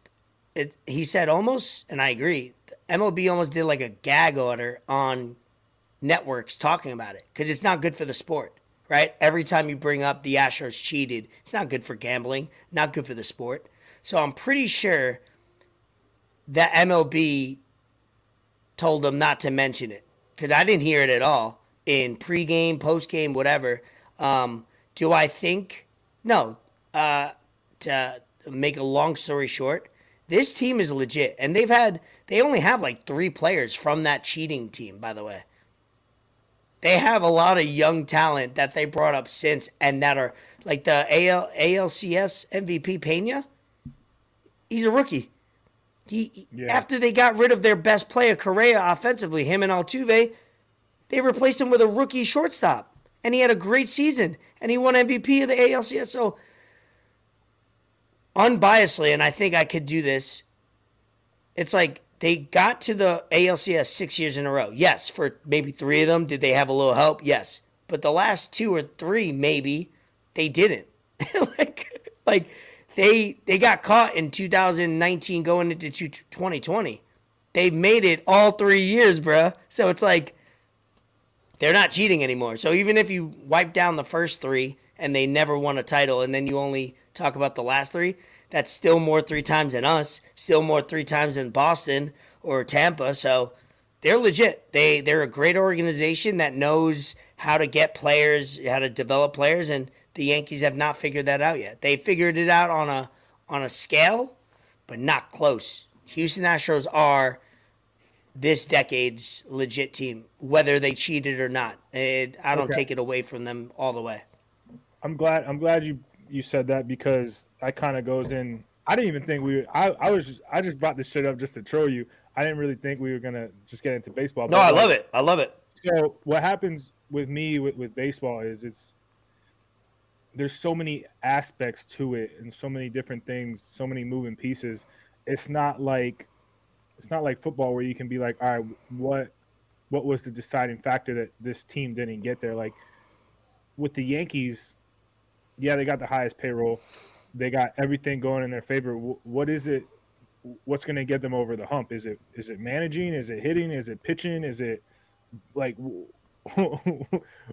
it, he said almost, and I agree, M L B almost did like a gag order on networks talking about it because it's not good for the sport, right? Every time you bring up the Astros cheated, it's not good for gambling, not good for the sport. So I'm pretty sure that M L B told them not to mention it. Because I didn't hear it at all in pregame, postgame, whatever. Um, do I think? No. Uh, to make a long story short, this team is legit, and they've had they only have like three players from that cheating team. By the way, they have a lot of young talent that they brought up since, and that are like the A L C S M V P Pena. He's a rookie. He, yeah. After they got rid of their best player, Correa, offensively, him and Altuve, they replaced him with a rookie shortstop. And he had a great season. And he won M V P of the A L C S. So, unbiasedly, and I think I could do this, it's like they got to the A L C S six years in a row. Yes, for maybe three of them, did they have a little help? Yes. But the last two or three, maybe, they didn't. like, like... They they got caught in two thousand nineteen going into twenty twenty. They've made it all three years, bruh. So it's like they're not cheating anymore. So even if you wipe down the first three and they never won a title and then you only talk about the last three, that's still more three times than us, still more three times than Boston or Tampa. So they're legit. They, they're a great organization that knows how to get players, how to develop players, and the Yankees have not figured that out yet. They figured it out on a on a scale, but not close. Houston Astros are this decade's legit team, whether they cheated or not. It, I don't okay. take it away from them all the way. I'm glad. I'm glad you, you said that because that kind of goes in. I didn't even think we. I I was. Just, I just brought this shit up just to troll you. I didn't really think we were gonna just get into baseball. No, I love it. I love it. So what happens with me with, with baseball is it's. There's so many aspects to it and so many different things, so many moving pieces. It's not like it's not like football where you can be like, all right, what what was the deciding factor that this team didn't get there? Like with the Yankees, yeah, they got the highest payroll. They got everything going in their favor. What is it? What's going to get them over the hump? Is it is it managing? Is it hitting? Is it pitching? Is it like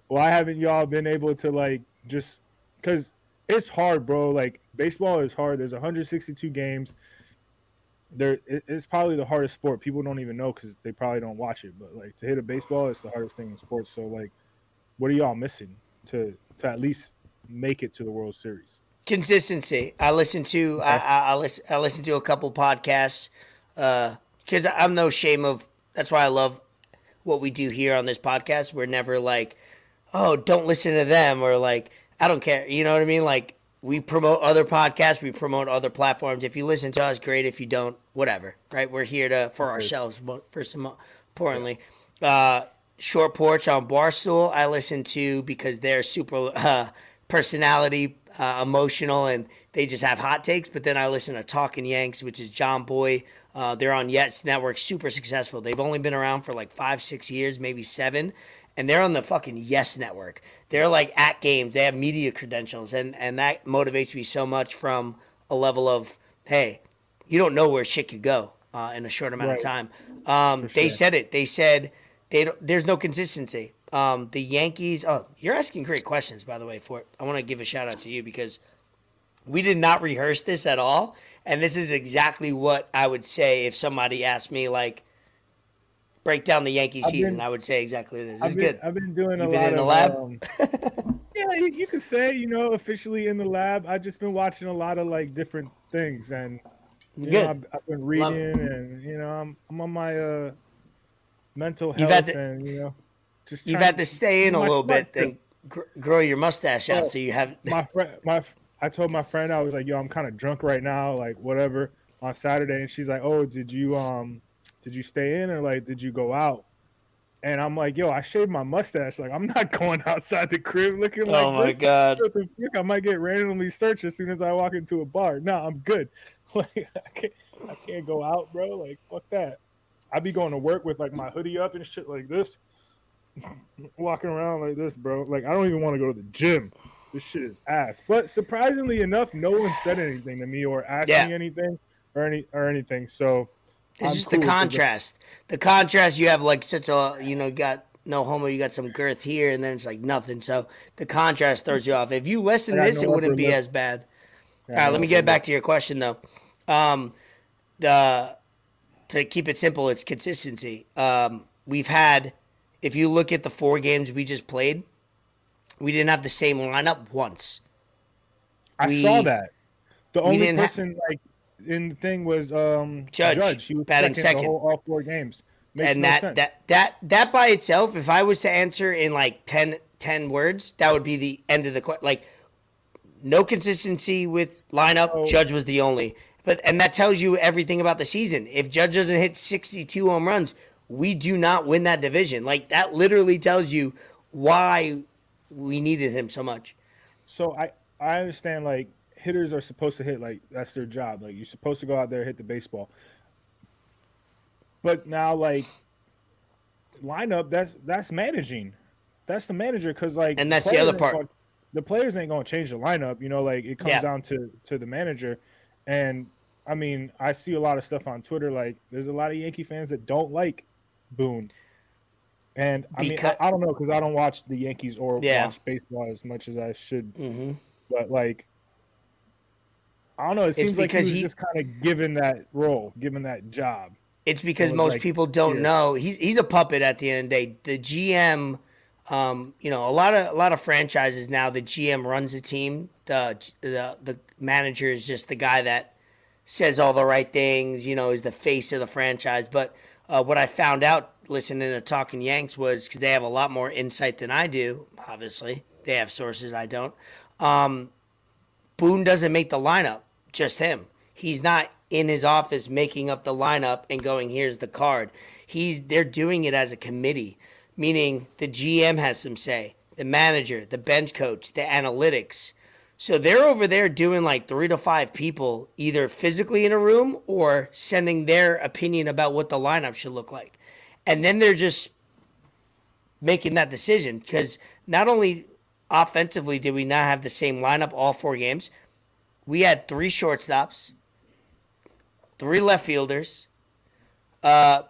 why haven't y'all been able to like just – because it's hard, bro. Like, baseball is hard. There's one hundred sixty-two games. There, it's probably the hardest sport. People don't even know because they probably don't watch it. But, like, to hit a baseball, it's the hardest thing in sports. So, like, what are y'all missing to, to at least make it to the World Series? Consistency. I listen to okay. I, I, I, listen, I listen to a couple podcasts because uh, I'm no shame of – that's why I love what we do here on this podcast. We're never like, oh, don't listen to them or, like – I don't care. You know what I mean? Like, we promote other podcasts. We promote other platforms. If you listen to us, great. If you don't, whatever, right? We're here to for ourselves, first and importantly. Uh, Short Porch on Barstool, I listen to because they're super uh, personality, uh, emotional, and they just have hot takes. But then I listen to Talkin' Yanks, which is John Boy. Uh, they're on Yes Network, super successful. They've only been around for like five, six years, maybe seven. And they're on the fucking Yes Network. They're like at games. They have media credentials. And, and that motivates me so much from a level of, hey, you don't know where shit could go uh, in a short amount right. of time. Um, they sure. said it. They said they don't, there's no consistency. Um, the Yankees. Oh, you're asking great questions, by the way. For it. I want to give a shout out to you because we did not rehearse this at all, and this is exactly what I would say if somebody asked me, like, break down the Yankee season. Been, I would say exactly this. This is been, good. I've been doing You've a been lot in the lab. Um, yeah, you, you could say, you know, officially in the lab. I've just been watching a lot of like different things, and you good. know, I've, I've been reading, Love. and you know, I'm I'm on my uh, mental health, you've had to, and you know, just you've had to stay in a little bit to, and gr- grow your mustache out, oh, so you have my friend. My I told my friend, I was like, yo, I'm kind of drunk right now, like whatever, on Saturday, and she's like, oh, did you um. Did you stay in or, like, did you go out? And I'm like, yo, I shaved my mustache. Like, I'm not going outside the crib looking like oh my this. God. I might get randomly searched as soon as I walk into a bar. No, nah, I'm good. Like, I can't, I can't go out, bro. Like, fuck that. I be going to work with, like, my hoodie up and shit like this. Walking around like this, bro. Like, I don't even want to go to the gym. This shit is ass. But surprisingly enough, no one said anything to me or asked yeah. me anything or any or anything. So... It's I'm just cool the contrast. The contrast, you have like such a, you know, you got no homo, you got some girth here, and then it's like nothing. So the contrast throws you off. If you listen to this, no it wouldn't be as bad. Yeah, All right, no let me get back to your question, though. Um, the To keep it simple, it's consistency. Um, we've had, if you look at the four games we just played, we didn't have the same lineup once. I we, saw that. The only person, ha- like, And the thing was um, Judge. Judge. He was batting second, second. The whole, all four games. Makes and no that, sense. that that that by itself, if I was to answer in like ten, ten words, that would be the end of the question. Like, no consistency with lineup. Oh. Judge was the only. But and that tells you everything about the season. If Judge doesn't hit sixty-two home runs, we do not win that division. Like, that literally tells you why we needed him so much. So I, I understand, like, hitters are supposed to hit, like, that's their job. Like, you're supposed to go out there and hit the baseball. But now, like, lineup, that's that's managing. That's the manager, because, like, and that's the other part. Gonna, the players ain't going to change the lineup. You know, like, it comes yeah. down to, to the manager. And, I mean, I see a lot of stuff on Twitter. Like, there's a lot of Yankee fans that don't like Boone. And, I because, mean, I, I don't know, because I don't watch the Yankees or yeah. watch baseball as much as I should. Mm-hmm. But, like, I don't know. It seems it's like he was he, just kind of given that role, given that job. It's because most like, people don't yeah. know. He's he's a puppet at the end of the day. The G M, um, you know, a lot of a lot of franchises now, the G M runs the team. The, the the manager is just the guy that says all the right things. You know, is the face of the franchise. But uh, what I found out listening to Talking Yanks was, because they have a lot more insight than I do. Obviously, they have sources I don't. Um, Boone doesn't make the lineup, just him. He's not in his office making up the lineup and going, here's the card. He's They're doing it as a committee, meaning the G M has some say, the manager, the bench coach, the analytics. So they're over there doing like three to five people, either physically in a room or sending their opinion about what the lineup should look like. And then they're just making that decision, because not only – offensively, did we not have the same lineup all four games? We had three shortstops, three left fielders. Uh,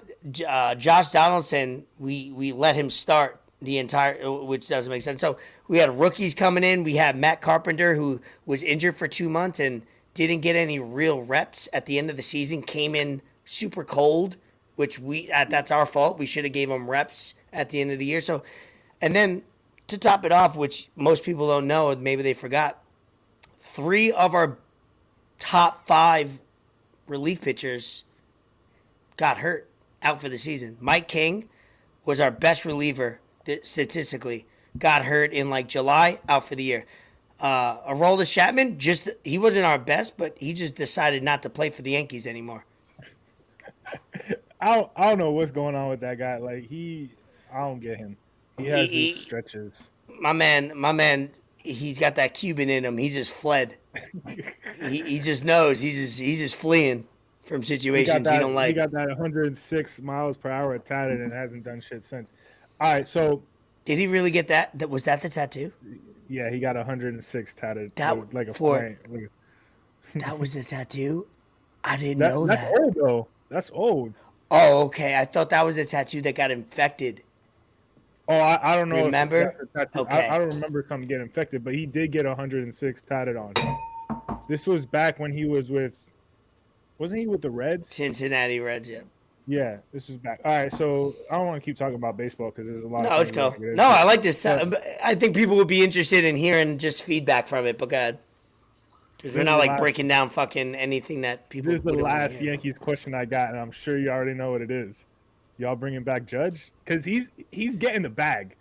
uh, Josh Donaldson, we we let him start the entire, which doesn't make sense. So we had rookies coming in. We had Matt Carpenter, who was injured for two months and didn't get any real reps at the end of the season. Came in super cold, which we uh, that's our fault. We should have gave him reps at the end of the year. So, and then, to top it off, which most people don't know, maybe they forgot, three of our top five relief pitchers got hurt, out for the season. Mike King was our best reliever statistically, got hurt in like July, out for the year. Uh, Aroldis Chapman, just he wasn't our best, but he just decided not to play for the Yankees anymore. I don't, I don't know what's going on with that guy. Like he, I don't get him. He has he, these stretches. My man, my man, he's got that Cuban in him. He just fled. he, he just knows. He's just he's just fleeing from situations he, that, he don't like. He got that one hundred six miles per hour tatted and hasn't done shit since. All right, so did he really get that? That was that the tattoo? Yeah, he got one hundred six tatted. That like a for, like, that was the tattoo. I didn't that, know that's that. That's old though. That's old. Oh, okay. I thought that was a tattoo that got infected. Oh, I, I don't know. Remember? If okay. I, I don't remember something getting infected, but he did get one hundred six tatted on him. This was back when he was with, wasn't he with the Reds? Cincinnati Reds, yeah. Yeah, this is back. All right, so I don't want to keep talking about baseball because there's a lot. No, it's cool. No, I like this. Yeah. I think people would be interested in hearing just feedback from it, but God, because we're not like last, breaking down fucking anything that people. This is the last Yankees question I got, and I'm sure you already know what it is. Y'all bringing back Judge because he's he's getting the bag.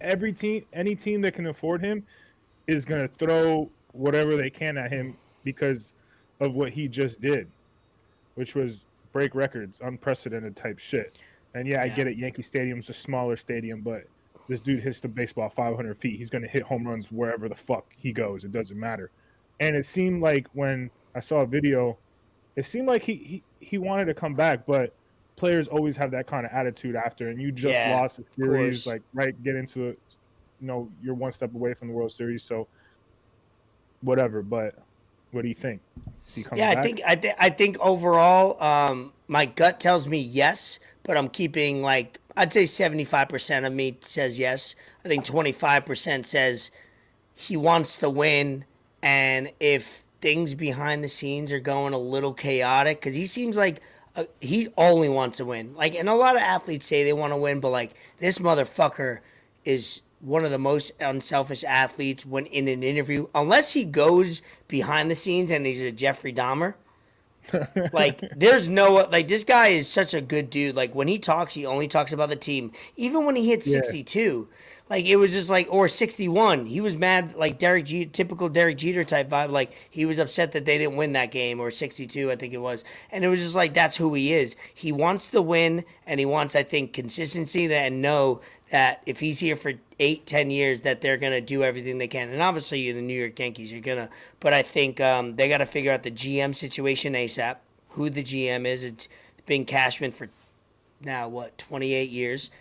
Every team, any team that can afford him, is gonna throw whatever they can at him because of what he just did, which was. Break records, unprecedented type shit. And yeah, yeah, I get it. Yankee Stadium's a smaller stadium, but this dude hits the baseball five hundred feet. He's going to hit home runs wherever the fuck he goes. It doesn't matter. And it seemed like when I saw a video, it seemed like he, he, he wanted to come back, but players always have that kind of attitude after. And you just yeah, lost a series, like, right, get into it. You know, you're one step away from the World Series, so whatever. But what do you think? Is he coming yeah, I back? think I think I think overall, um, my gut tells me yes, but I'm keeping like I'd say seventy-five percent of me says yes. I think twenty-five percent says he wants the win, and if things behind the scenes are going a little chaotic, because he seems like a, he only wants to win. Like, and a lot of athletes say they want to win, but like this motherfucker is. One of the most unselfish athletes when in an interview, unless he goes behind the scenes and he's a Jeffrey Dahmer. Like, there's no, like, this guy is such a good dude. Like, when he talks, he only talks about the team. Even when he hit sixty-two, yeah. like, it was just like, or sixty-one, he was mad, like, Derek G, typical Derek Jeter type vibe. Like, he was upset that they didn't win that game, or sixty-two, I think it was. And it was just like, that's who he is. He wants the win, and he wants, I think, consistency and know that if he's here for eight, ten years, that they're going to do everything they can. And obviously, you're the New York Yankees. You're going to – but I think um, they got to figure out the G M situation ASAP, who the G M is. It's been Cashman for now, what, twenty-eight years.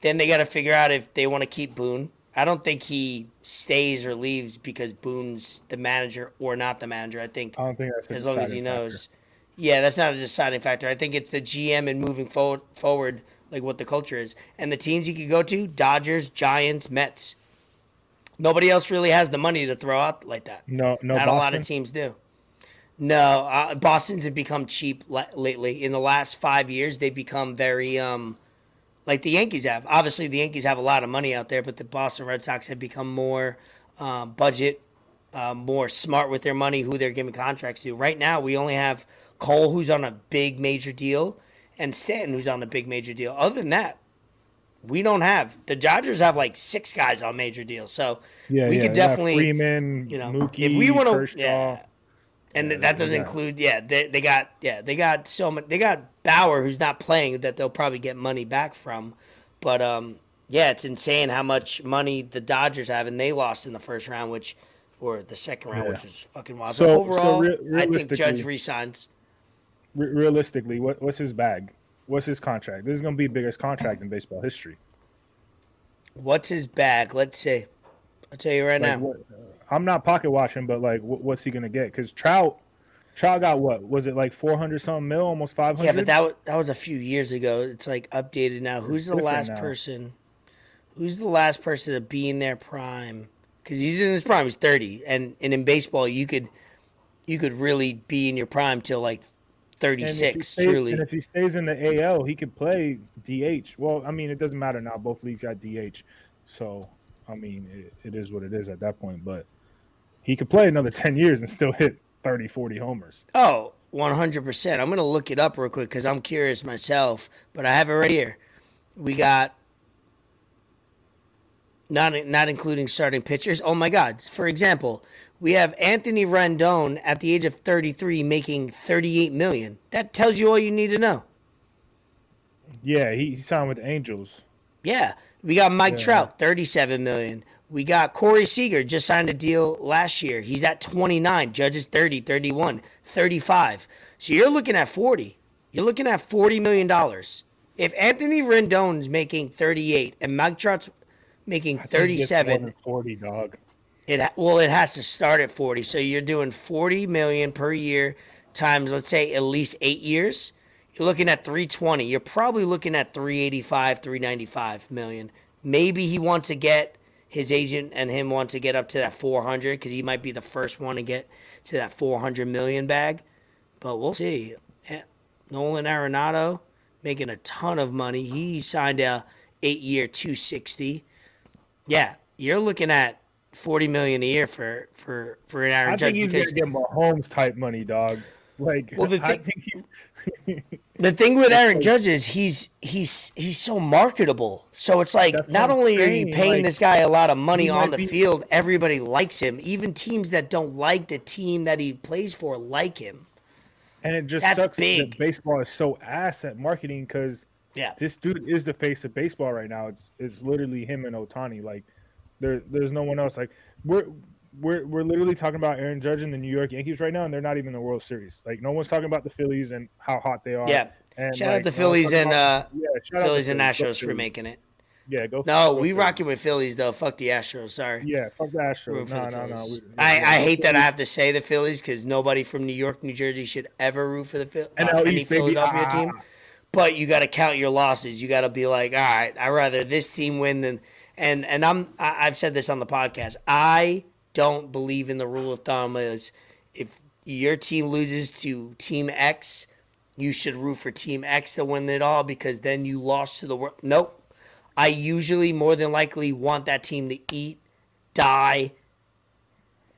Then they got to figure out if they want to keep Boone. I don't think he stays or leaves because Boone's the manager or not the manager. I think, I don't think that's as long as he knows. Factor. Yeah, that's not a deciding factor. I think it's the G M and moving forward forward – like what the culture is. And the teams you could go to, Dodgers, Giants, Mets. Nobody else really has the money to throw out like that. No, no. Not Boston? A lot of teams do. No, uh, Boston's have become cheap li- lately. In the last five years, they've become very, um, like the Yankees have. Obviously, the Yankees have a lot of money out there, but the Boston Red Sox have become more uh, budget, uh, more smart with their money, who they're giving contracts to. Right now, we only have Cole, who's on a big major deal, and Stanton, who's on the big major deal. Other than that, we don't have. The Dodgers have like six guys on major deals. So yeah, we yeah, could definitely, yeah, Freeman, you know, Mookie, if we want to, yeah. And yeah, that doesn't yeah. include, yeah, they, they got, yeah, they got so much. They got Bauer, who's not playing, that they'll probably get money back from. But um, yeah, it's insane how much money the Dodgers have, and they lost in the first round, which, or the second round, yeah. which was fucking wild. So, but overall, so re- I think Judge resigns. Realistically, what, what's his bag? What's his contract? This is going to be the biggest contract in baseball history. What's his bag? Let's see. I'll tell you right like now. What, I'm not pocket watching, but like, what, what's he going to get? Because Trout, Trout got what? Was it like four hundred something mil, almost five hundred? Yeah, but that was, that was a few years ago. It's like updated now. Who's the last now. person? Who's the last person to be in their prime? Because he's in his prime. He's thirty, and and in baseball, you could you could really be in your prime till like. thirty-six, and if stays, truly. And if he stays in the A L, he could play D H. Well, I mean, it doesn't matter now. Both leagues got D H. So, I mean, it, it is what it is at that point. But he could play another ten years and still hit thirty, forty homers. Oh, one hundred percent. I'm going to look it up real quick because I'm curious myself. But I have it right here. We got, not, not including starting pitchers. Oh, my God. For example, we have Anthony Rendon at the age of thirty-three making thirty-eight million dollars. That tells you all you need to know. Yeah, he signed with the Angels. Yeah. We got Mike yeah. Trout, thirty-seven million dollars. We got Corey Seager, just signed a deal last year. He's at twenty-nine. Judge is thirty, thirty-one, thirty-five. So you're looking at forty. You're looking at forty million dollars. If Anthony Rendon is making thirty-eight and Mike Trout's making thirty-seven, forty, dog. It well, it has to start at forty. So you're doing forty million per year times, let's say, at least eight years. you're looking at three twenty. You're probably looking at three eighty-five, three ninety-five million. Maybe he wants to get, his agent and him want to get up to that four hundred, because he might be the first one to get to that four hundred million bag. But we'll see. Nolan Arenado making a ton of money. He signed a eight year two sixty. Yeah, you're looking at forty million a year for for for an Aaron Judge. I think he's because, gonna get Mahomes type money, dog. Like, well, the, I thi- think he- the thing with Aaron Judge is he's he's he's so marketable. So it's like, that's not only are you paying like, this guy a lot of money on the be- field, everybody likes him. Even teams that don't like the team that he plays for like him. And it just that's sucks big. That baseball is so ass at marketing, because yeah, this dude is the face of baseball right now. It's it's literally him and Ohtani. Like, there there's no one else. Like, we're we're we're literally talking about Aaron Judge and the New York Yankees right now, and they're not even in the World Series. Like, no one's talking about the Phillies and how hot they are. Yeah, and shout like, out the Phillies and uh, yeah, Phillies and Astros for making it. Yeah, go. No, we rocking with Phillies though. Fuck the Astros. Sorry. Yeah, fuck the Astros. No, no, no. I, I hate that I have to say the Phillies, because nobody from New York, New Jersey should ever root for the uh, any Philadelphia ah. team. But you got to count your losses. You got to be like, all right, I'd rather this team win than. And and I'm I, I've said this on the podcast. I don't believe in the rule of thumb is if your team loses to Team X, you should root for Team X to win it all, because then you lost to the world. Nope. I usually more than likely want that team to eat, die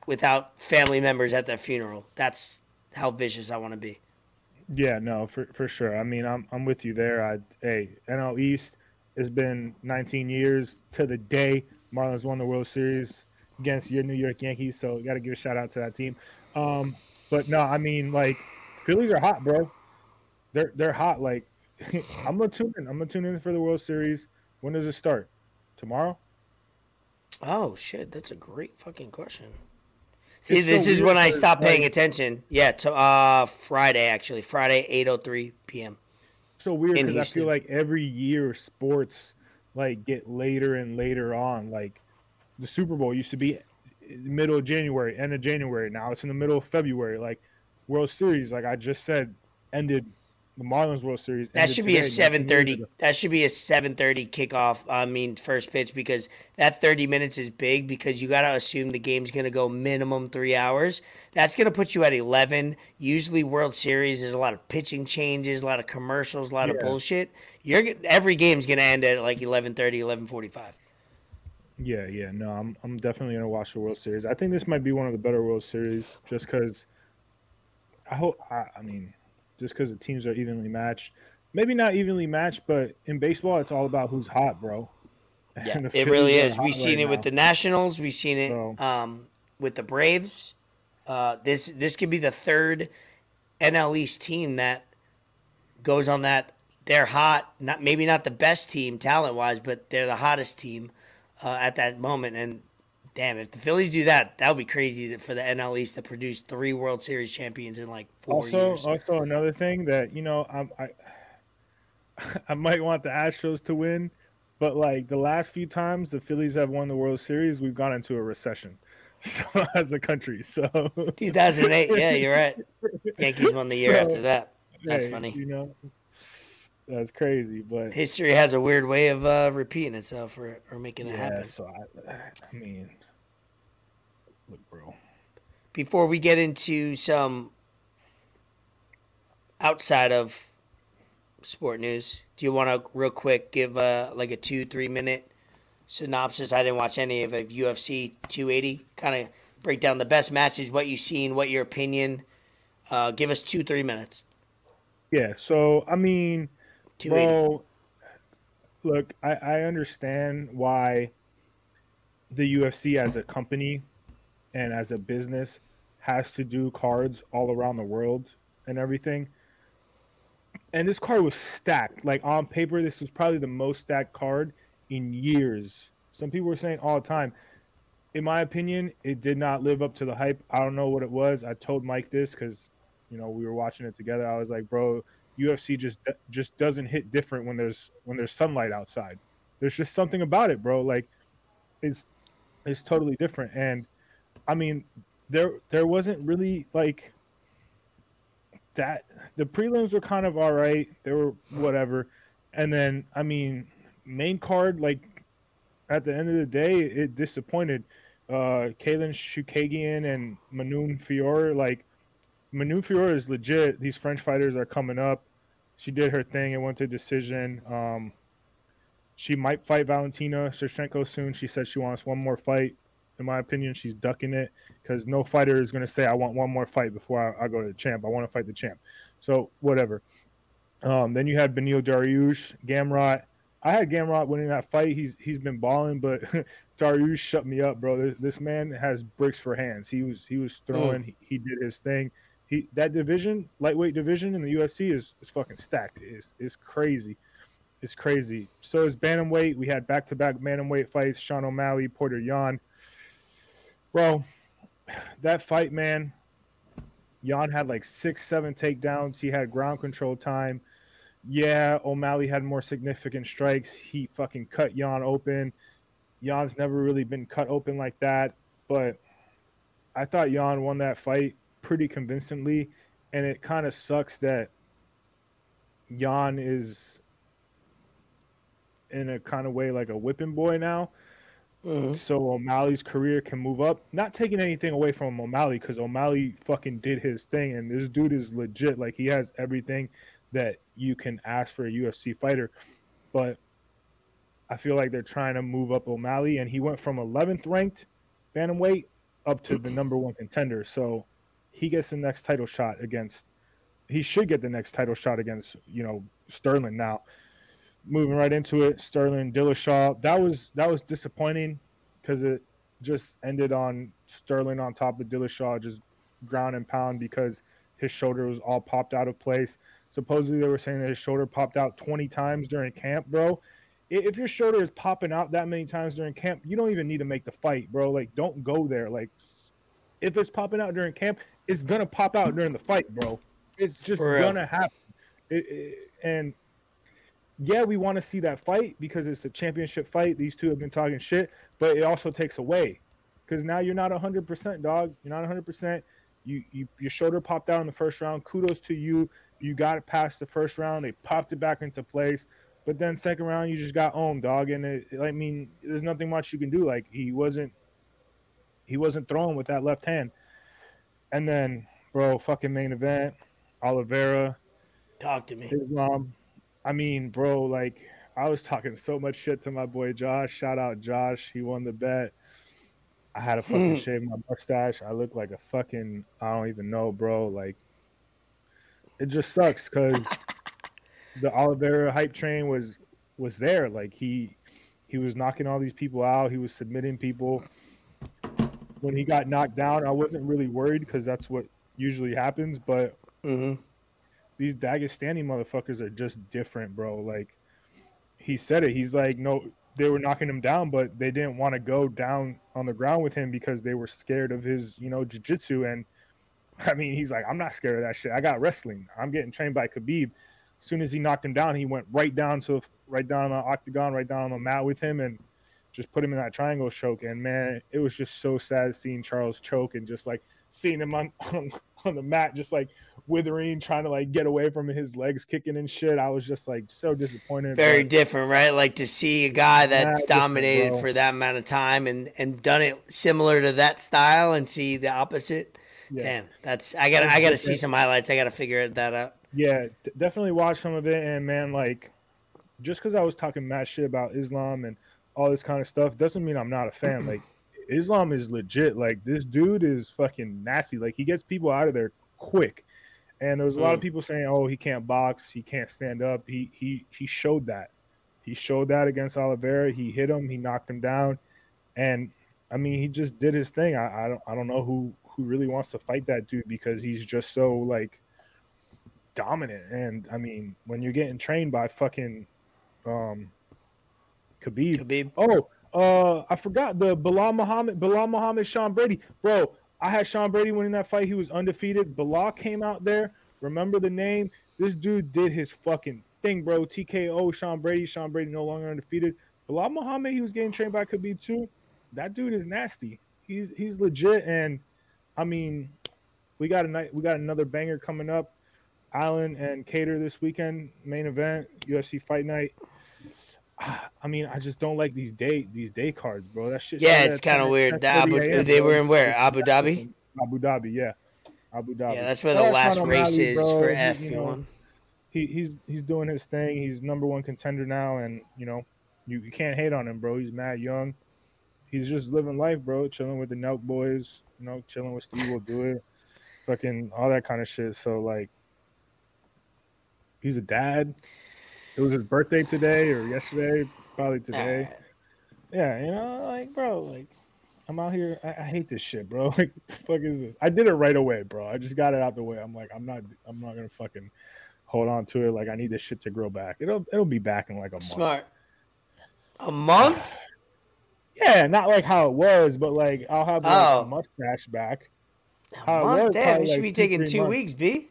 without family members at their funeral. That's how vicious I want to be. Yeah, no, for for sure. I mean, I'm I'm with you there. I hey, N L East, it's been nineteen years to the day Marlins won the World Series against your New York Yankees, so got to give a shout out to that team. Um, but no, I mean, like, Phillies are hot, bro. They're they're hot. Like, I'm gonna tune in. I'm gonna tune in for the World Series. When does it start? Tomorrow? Oh, shit. That's a great fucking question. See, it's this so is when I stop paying attention. Yeah, to, uh, Friday, actually. Friday, eight oh three p.m. It's so weird because I feel like every year sports, like, get later and later on. Like, the Super Bowl used to be middle of January, end of January. Now it's in the middle of February. Like, World Series, like I just said, ended – the Marlins World Series. That should be a seven thirty. That should be a seven thirty kickoff. I mean, first pitch, because that thirty minutes is big, because you got to assume the game's going to go minimum three hours. That's going to put you at eleven. Usually, World Series is a lot of pitching changes, a lot of commercials, a lot yeah. of bullshit. You're every game's going to end at like eleven thirty, eleven forty-five. Yeah, yeah, no, I'm I'm definitely going to watch the World Series. I think this might be one of the better World Series, just because. I hope. I, I mean. Just because the teams are evenly matched. Maybe not evenly matched, but in baseball, it's all about who's hot, bro. Yeah, it really is. We've seen it with the Nationals. We've seen it um, with the Braves. Uh, this this could be the third N L East team that goes on that. They're hot. Not maybe not the best team talent-wise, but they're the hottest team uh, at that moment. And, damn, if the Phillies do that, that would be crazy for the N L East to produce three World Series champions in like four also, years. Also, another thing that, you know, I, I I might want the Astros to win, but like the last few times the Phillies have won the World Series, we've gone into a recession so, as a country. So two thousand eight, yeah, you're right. Yankees won the year so, after that. That's hey, funny. You know, that's crazy, but history has a weird way of uh, repeating itself or, or making it yeah, happen. So I, I mean, look, bro. Before we get into some outside of sport news, do you want to real quick give uh, like a two, three minute synopsis? I didn't watch any of it. U F C two eighty. Kind of break down the best matches, what you've seen, what your opinion. Uh, give us two, three minutes. Yeah. So I mean. Bro, look, I, I understand why the U F C as a company and as a business has to do cards all around the world and everything. And this card was stacked. Like, on paper, this was probably the most stacked card in years. Some people were saying all the time. In my opinion, it did not live up to the hype. I don't know what it was. I told Mike this because, you know, we were watching it together. I was like, bro, U F C just just doesn't hit different when there's when there's sunlight outside. There's just something about it, bro. Like, it's it's totally different. And I mean, there there wasn't really like that the prelims were kind of all right. They were whatever. And then, I mean, main card, like, at the end of the day, it disappointed. Uh, Kalen Shukagian and Manon Fiorot, like, Manon Fiorot is legit. These French fighters are coming up. She did her thing. It went to decision. Um, she might fight Valentina Shevchenko soon. She said she wants one more fight. In my opinion, she's ducking it because no fighter is going to say, I want one more fight before I, I go to the champ. I want to fight the champ. So, whatever. Um, then you had Beneil Dariush, Gamrot. I had Gamrot winning that fight. He's He's been balling, but Dariush shut me up, bro. This, this man has bricks for hands. He was he was throwing. Mm. He, he did his thing. He That division, lightweight division in the U F C is, is fucking stacked. It's, it's crazy. It's crazy. So, it's bantamweight. We had back-to-back bantamweight fights, Sean O'Malley, Petr Yan. Bro, that fight, man, Yan had like six, seven takedowns. He had ground control time. Yeah, O'Malley had more significant strikes. He fucking cut Yan open. Yan's never really been cut open like that. But I thought Yan won that fight pretty convincingly. And it kind of sucks that Yan is, in a kind of way, like a whipping boy now. Mm-hmm. So O'Malley's career can move up. Not taking anything away from O'Malley because O'Malley fucking did his thing, and this dude is legit. Like, he has everything that you can ask for a U F C fighter. But I feel like they're trying to move up O'Malley, and he went from eleventh ranked bantamweight up to the number one contender. So he gets the next title shot against. He should get the next title shot against you know Sterling now. Moving right into it, Sterling Dillashaw. That was that was disappointing because it just ended on Sterling on top of Dillashaw, just ground and pound because his shoulder was all popped out of place. Supposedly they were saying that his shoulder popped out twenty times during camp, bro. If your shoulder is popping out that many times during camp, you don't even need to make the fight, bro. Like, don't go there. Like, if it's popping out during camp, it's gonna pop out during the fight, bro. It's just gonna happen. It, it, and yeah, we want to see that fight because it's a championship fight. These two have been talking shit, but it also takes away because now you're not one hundred percent, dog. You're not one hundred percent. You, you, your shoulder popped out in the first round. Kudos to you. You got it past the first round. They popped it back into place. But then second round, you just got owned, dog. And, it, I mean, there's nothing much you can do. Like, he wasn't he wasn't throwing with that left hand. And then, bro, fucking main event, Oliveira. Talk to me. His mom. I mean, bro, like, I was talking so much shit to my boy Josh. Shout out Josh. He won the bet. I had to fucking shave my mustache. I look like a fucking, I don't even know, bro. Like, it just sucks because the Oliveira hype train was was there. Like, he he was knocking all these people out. He was submitting people. When he got knocked down, I wasn't really worried because that's what usually happens, but mm-hmm. These Dagestani motherfuckers are just different, bro. Like, he said it. He's like, no, they were knocking him down, but they didn't want to go down on the ground with him because they were scared of his, you know, jiu-jitsu. And, I mean, he's like, I'm not scared of that shit. I got wrestling. I'm getting trained by Khabib. As soon as he knocked him down, he went right down to right down on the octagon, right down on the mat with him and just put him in that triangle choke. And, man, it was just so sad seeing Charles choke and just, like, seeing him on, on, on the mat just, like, withering, trying to like get away from his legs kicking and shit. I was just like so disappointed. Very bro. different, right? Like, to see a guy that's yeah, dominated for that amount of time and and done it similar to that style and see the opposite. Yeah. Damn, that's I gotta I gotta see some highlights. I gotta figure that out. Yeah, d- definitely watch some of it. And man, like, just because I was talking mad shit about Islam and all this kind of stuff doesn't mean I'm not a fan. Like, Islam is legit. Like, this dude is fucking nasty. Like, he gets people out of there quick. And there was a lot of people saying, oh, he can't box. He can't stand up. He he he showed that. He showed that against Oliveira. He hit him. He knocked him down. And, I mean, he just did his thing. I, I, don't, I don't know who, who really wants to fight that dude because he's just so, like, dominant. And, I mean, when you're getting trained by fucking um, Khabib. Khabib. Oh, uh, I forgot the Bilal Muhammad, Bilal Muhammad, Sean Brady. Bro. I had Sean Brady winning that fight. He was undefeated. Bilal came out there. Remember the name. This dude did his fucking thing, bro. T K O, Sean Brady. Sean Brady no longer undefeated. Bilal Muhammad, he was getting trained by Khabib too. That dude is nasty. He's he's legit. And I mean, we got a night. We got another banger coming up. Allen and Cater this weekend, main event, U F C Fight Night. I mean, I just don't like these day these day cards, bro. That shit. Yeah, it's kind of weird. The Abu, they were in where? Abu Dhabi? Abu Dhabi, yeah. Abu Dhabi. Yeah, that's where the last race is for F one. He he's he's doing his thing. He's number one contender now, and you know, you, you can't hate on him, bro. He's mad young. He's just living life, bro. Chilling with the Nelk boys, you know, chilling with Steve will do it, fucking all that kind of shit. So like, he's a dad. It was his birthday today or yesterday, probably today. Uh, yeah, you know, like, bro, like, I'm out here. I, I hate this shit, bro. Like, what the fuck is this? I did it right away, bro. I just got it out the way. I'm like, I'm not, I'm not gonna fucking hold on to it. Like, I need this shit to grow back. It'll, it'll be back in like a month. Smart. A month? Yeah, not like how it was, but like I'll have like, oh. a mustache back. A uh, month? Damn, it should like be two, taking two months. weeks, B.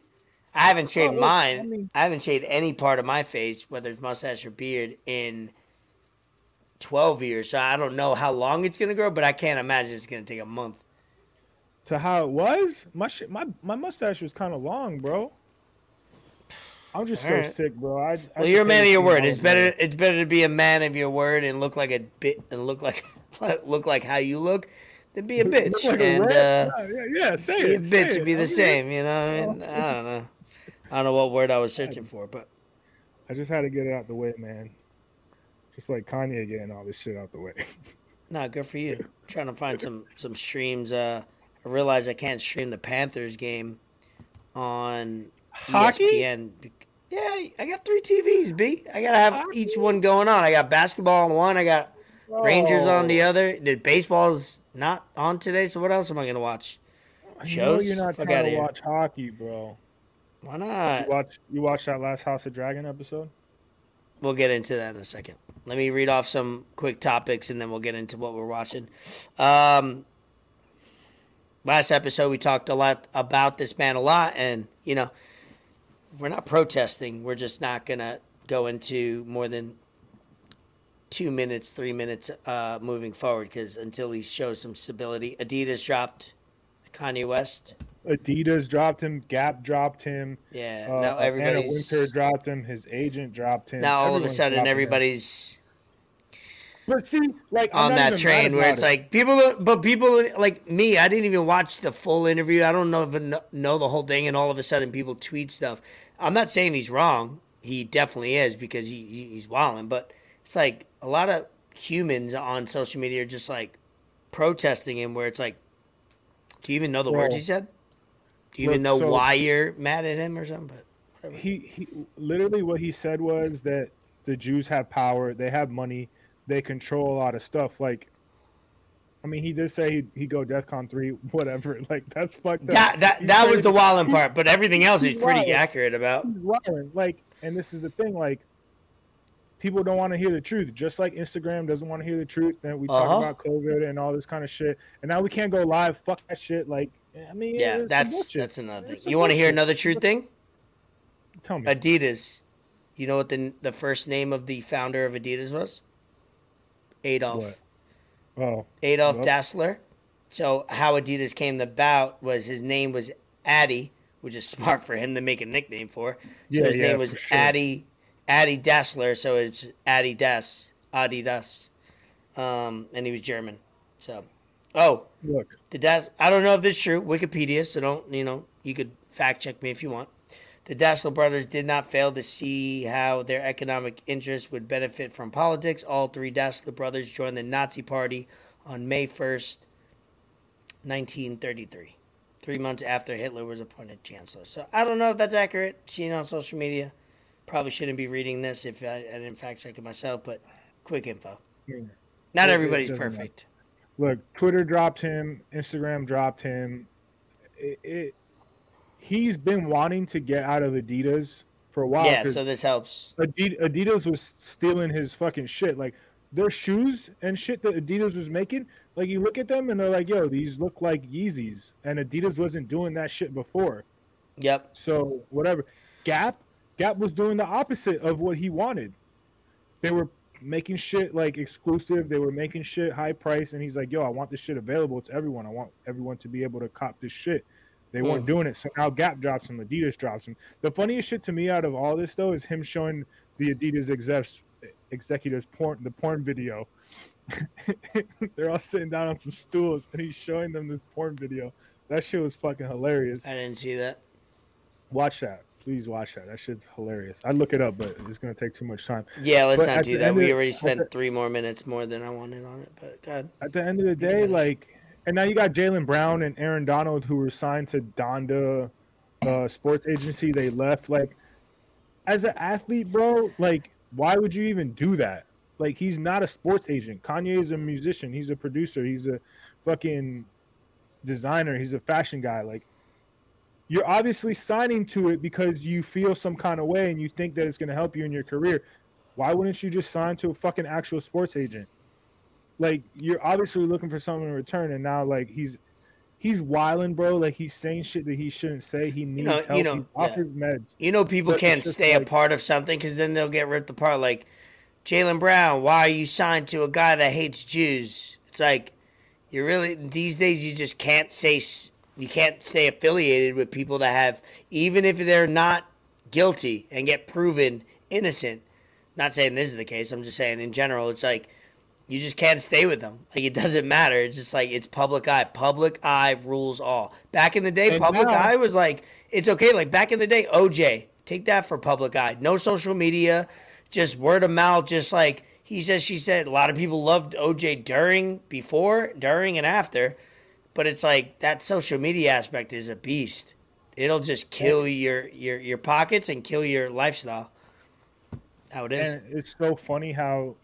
I haven't shaved oh, mine. I, mean, I haven't shaved any part of my face, whether it's mustache or beard, in twelve years. So I don't know how long it's going to grow, but I can't imagine it's going to take a month. To how it was? My sh- my, my mustache was kind of long, bro. I'm just All so right. sick, bro. I, I well, you're a man of your word. It's better. It's better to be a man of your word and look like a bit and look like look like how you look. Then be a bitch like and a uh, yeah, yeah, say be it, a bitch would be it. the I mean, same. You know, what I mean, I don't know. I don't know what word I was searching I, for, but I just had to get it out the way, man. Just like Kanye getting all this shit out the way. Nah, good for you. I'm trying to find some some streams. Uh, I realize I can't stream the Panthers game on hockey. E S P N. Yeah, I got three T Vs, B. I gotta have hockey. Each one going on. I got basketball on one. I got. Rangers on the other. The baseball's not on today, so what else am I going to watch? Shows? You know you're not going to watch hockey, bro. Why not? You watch, you watch that last House of Dragon episode? We'll get into that in a second. Let me read off some quick topics, and then we'll get into what we're watching. Um, last episode, we talked a lot about this man a lot, and, you know, we're not protesting. We're just not going to go into more than – two minutes, three minutes uh, moving forward because until he shows some stability. Adidas dropped Kanye West. Adidas dropped him. Gap dropped him. Yeah, uh, now everybody's... Anna Winter dropped him. His agent dropped him. Now all Everyone's of a sudden everybody's but see, like, on that train where it's it. like people, but people like me, I didn't even watch the full interview. I don't know if I know the whole thing and all of a sudden people tweet stuff. I'm not saying he's wrong. He definitely is because he, he he's wilding, but it's like a lot of humans on social media are just like protesting him where it's like, do you even know the well, words he said? Do you look, even know so why you're mad at him or something? But whatever. He, he literally what he said was that the Jews have power. They have money. They control a lot of stuff. Like, I mean, he did say he'd, he'd go DEFCON three, whatever. Like, that's fucked up. That, that, that was the wilding part, but everything else he's, he's pretty wild. accurate about. He's wild. Like, and this is the thing, like, people don't want to hear the truth, just like Instagram doesn't want to hear the truth. And we uh-huh. talk about COVID and all this kind of shit. And now we can't go live. Fuck that shit. Like, I mean, yeah, that's that's another thing. You want to hear another true thing? Tell me. Adidas. You know what the the first name of the founder of Adidas was? Adolf. What? Oh. Adolf well. Dassler. So how Adidas came about was his name was Addy, which is smart for him to make a nickname for. So yeah, his yeah, name was sure. Addy. Adi Dassler, so it's Adidas, Adidas, um, and he was German. So, oh, Look. the Das. I don't know if this is true. Wikipedia, so don't you know? You could fact check me if you want. The Dassler brothers did not fail to see how their economic interests would benefit from politics. All three Dassler brothers joined the Nazi Party on May first, nineteen thirty-three, three months after Hitler was appointed chancellor. So I don't know if that's accurate. Seen on social media. Probably shouldn't be reading this if I, I didn't fact check it myself, but quick info. Yeah. Not yeah, everybody's perfect. Matter. Look, Twitter dropped him. Instagram dropped him. It, it, he's been wanting to get out of Adidas for a while. Yeah, so this helps. Adidas was stealing his fucking shit. Like, their shoes and shit that Adidas was making, like, you look at them and they're like, yo, these look like Yeezys. And Adidas wasn't doing that shit before. Yep. So, whatever. Gap. Gap was doing the opposite of what he wanted. They were making shit like exclusive. They were making shit high price. And he's like, yo, I want this shit available to everyone. I want everyone to be able to cop this shit. They weren't doing it, so now Gap drops him, Adidas drops him. The funniest shit to me out of all this, though, is him showing the Adidas execs, executives porn, the porn video. They're all sitting down on some stools, and he's showing them this porn video. That shit was fucking hilarious. I didn't see that. Watch that. Please watch that. That shit's hilarious. I'd look it up, but it's going to take too much time. Yeah, let's but not do that. We of, already spent the, three more minutes more than I wanted on it, but God. At the end of the day, like... And now you got Jaylen Brown and Aaron Donald, who were signed to Donda uh, Sports Agency. They left. Like, as an athlete, bro, like, why would you even do that? Like, he's not a sports agent. Kanye is a musician. He's a producer. He's a fucking designer. He's a fashion guy. Like, you're obviously signing to it because you feel some kind of way and you think that it's going to help you in your career. Why wouldn't you just sign to a fucking actual sports agent? Like, you're obviously looking for something in return, and now, like, he's he's wilding, bro. Like, he's saying shit that he shouldn't say. He needs you know, help. You know, he's off yeah. his meds. You know, people but can't stay like, a part of something because then they'll get ripped apart. Like, Jaylen Brown, why are you signed to a guy that hates Jews? It's like, you really, these days, you just can't say, you can't stay affiliated with people that have, even if they're not guilty and get proven innocent. Not saying this is the case. I'm just saying in general, it's like, you just can't stay with them. Like, it doesn't matter. It's just like, it's public eye. Public eye rules all. Back in the day, and public now, eye was like, it's okay. Like, back in the day, O J, take that for public eye. No social media, just word of mouth. Just like he says, she said, a lot of people loved O J during, before, during, and after. But it's like, that social media aspect is a beast. It'll just kill your, your, your pockets and kill your lifestyle. How it is. And it's so funny how...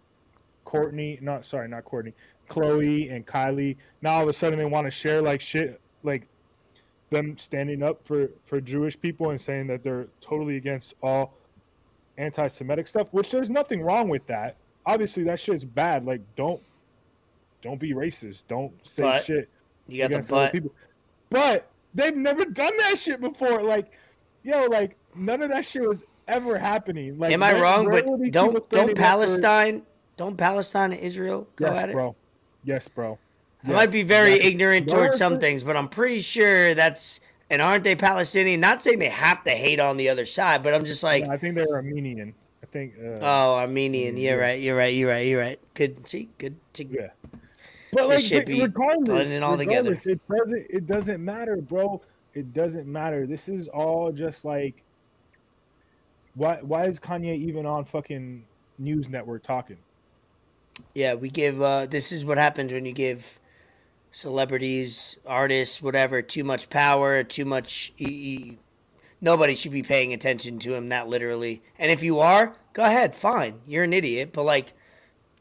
Courtney, not sorry, not Courtney, Chloe and Kylie. Now all of a sudden they want to share like shit, like them standing up for, for Jewish people and saying that they're totally against all anti-Semitic stuff, which there's nothing wrong with that. Obviously that shit's bad. Like don't don't be racist. Don't say but shit. You got against the butt. People. But they've never done that shit before. Like, yo, like none of that shit was ever happening. Like, am I wrong? But don't don't Palestine. Don't Palestine and Israel go yes, at it? Bro. Yes, bro. Yes. I might be very yes. ignorant towards some things, but I'm pretty sure that's... And aren't they Palestinian? Not saying they have to hate on the other side, but I'm just like... Yeah, I think they're Armenian. I think... Uh, oh, Armenian. You're yeah. right. You're right. You're right. You're right. Good. See? Good. To, yeah. But, like, but regardless, it all regardless it, doesn't, it doesn't matter, bro. It doesn't matter. This is all just like... Why, why is Kanye even on fucking News Network talking? Yeah, we give, uh, this is what happens when you give celebrities, artists, whatever, too much power, too much, e- e- nobody should be paying attention to him, that literally. And if you are, go ahead, fine, you're an idiot. But like,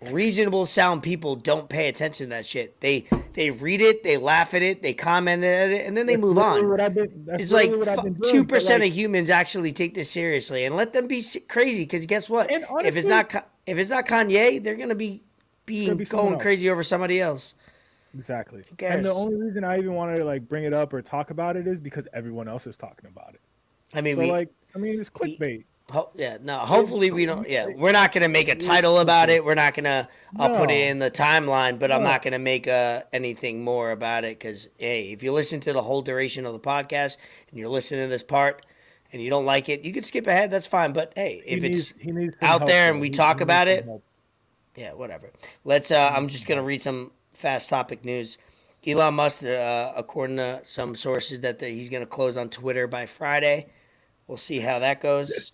reasonable sound people don't pay attention to that shit. They they read it, they laugh at it, they comment at it, and then they that's move on. What I've been, it's like what I've been doing, two percent like, of humans actually take this seriously, and let them be crazy, because guess what? And honestly, if it's not if it's not Kanye, they're going to be being going crazy over somebody else. Exactly. And the only reason I even wanted to like bring it up or talk about it is because everyone else is talking about it. I mean, so we, like, I mean, it's clickbait. We, ho- yeah, no. Hopefully we don't. Yeah, we're not gonna make a title about it. We're not gonna. I'll no. put it in the timeline, but no. I'm not gonna make uh, anything more about it because hey, if you listen to the whole duration of the podcast and you're listening to this part and you don't like it, you can skip ahead. That's fine. But hey, if he needs, it's he needs out help, there and we talk about it. Help. Yeah, whatever. Let's. Uh, I'm just gonna read some fast topic news. Elon Musk, uh, according to some sources, that the, he's gonna close on Twitter by Friday. We'll see how that goes.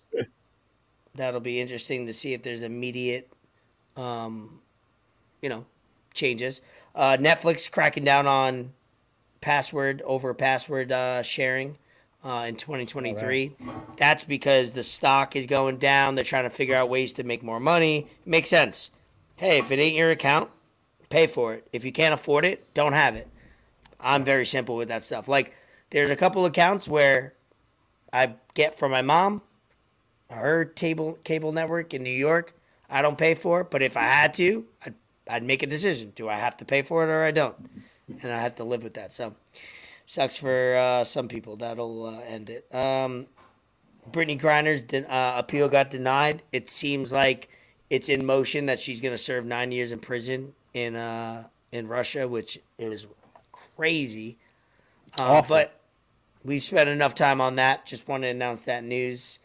That'll be interesting to see if there's immediate, um, you know, changes. Uh, Netflix cracking down on password over password uh, sharing uh, in twenty twenty-three. Right. That's because the stock is going down. They're trying to figure out ways to make more money. It makes sense. Hey, if it ain't your account, pay for it. If you can't afford it, don't have it. I'm very simple with that stuff. Like, there's a couple accounts where I get from my mom, her table, cable network in New York. I don't pay for it, but if I had to, I'd, I'd make a decision. Do I have to pay for it or I don't? And I have to live with that. So, sucks for uh, some people. That'll uh, end it. Um, Brittany Griner's de- uh, appeal got denied. It seems like it's in motion that she's going to serve nine years in prison in uh in Russia, which is crazy. Uh, but we've spent enough time on that. Just want to announce that news.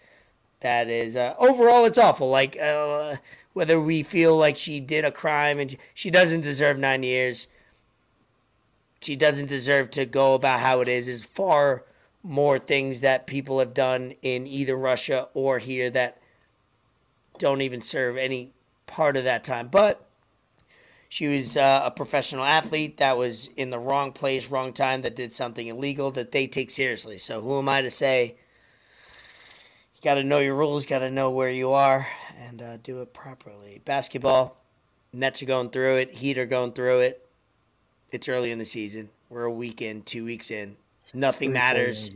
That is, uh, overall, it's awful. Like, uh, whether we feel like she did a crime, and she doesn't deserve nine years. She doesn't deserve to go about how it is. There's far more things that people have done in either Russia or here that don't even serve any part of that time. But she was uh, a professional athlete that was in the wrong place, wrong time, that did something illegal that they take seriously. So who am I to say? You got to know your rules, got to know where you are, and uh, do it properly. Basketball, Nets are going through it. Heat are going through it. It's early in the season. We're a week in, two weeks in. Nothing matters.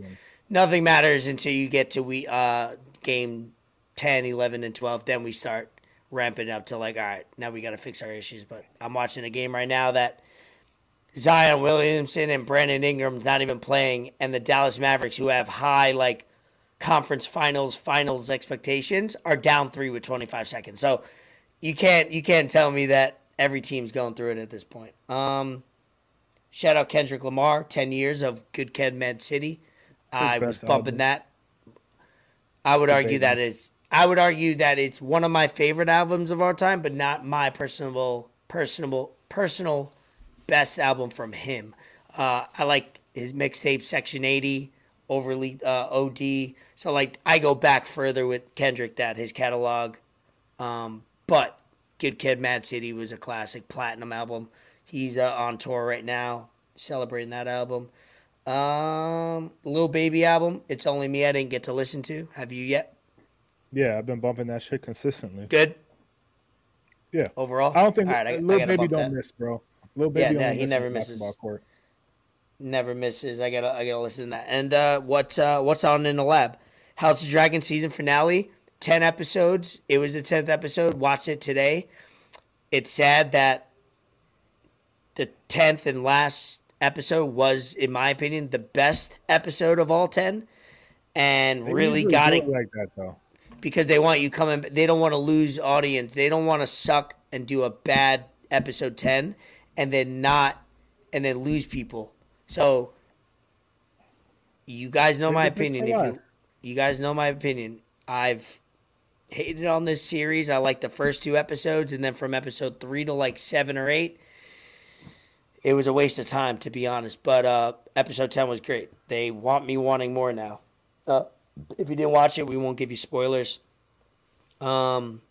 Nothing matters until you get to we uh, game ten, eleven, and twelve. Then we start ramping up to like, all right, now we got to fix our issues. But I'm watching a game right now that Zion Williamson and Brandon Ingram's not even playing, and the Dallas Mavericks, who have high, like, conference finals finals expectations, are down three with twenty-five seconds. So you can't you can't tell me that every team's going through it at this point. Um shout out Kendrick Lamar, ten years of Good Kid Mad City. His I was bumping album. that I would His argue favorite. that it's I would argue that it's one of my favorite albums of our time, but not my personal personal personal best album from him. uh I like his mixtape Section eighty, Overly, uh, O D. So, like, I go back further with Kendrick, that his catalog. Um, but Good Kid, Mad City was a classic platinum album. He's uh, on tour right now, celebrating that album. Um, Lil Baby album, It's Only Me, I didn't get to listen to. Have you yet? Yeah, I've been bumping that shit consistently. Good? Yeah. Overall? I don't think right, I, Lil I Baby don't that. miss, bro. Lil Baby yeah, no, he never misses. Never misses. I gotta, I gotta listen to that. And uh, what's uh, what's on in the lab? House of Dragon season finale, ten episodes. It was the tenth episode. Watched it today. It's sad that the tenth and last episode was, in my opinion, the best episode of all ten, and they really got it like that though, because they want you coming. They don't want to lose audience. They don't want to suck and do a bad episode ten, and then not, and then lose people. So, you guys know my opinion. If you, you guys know my opinion. I've hated on this series. I like the first two episodes, and then from episode three to like seven or eight, it was a waste of time, to be honest. But uh, episode ten was great. They want me wanting more now. Uh, if you didn't watch it, we won't give you spoilers. Um,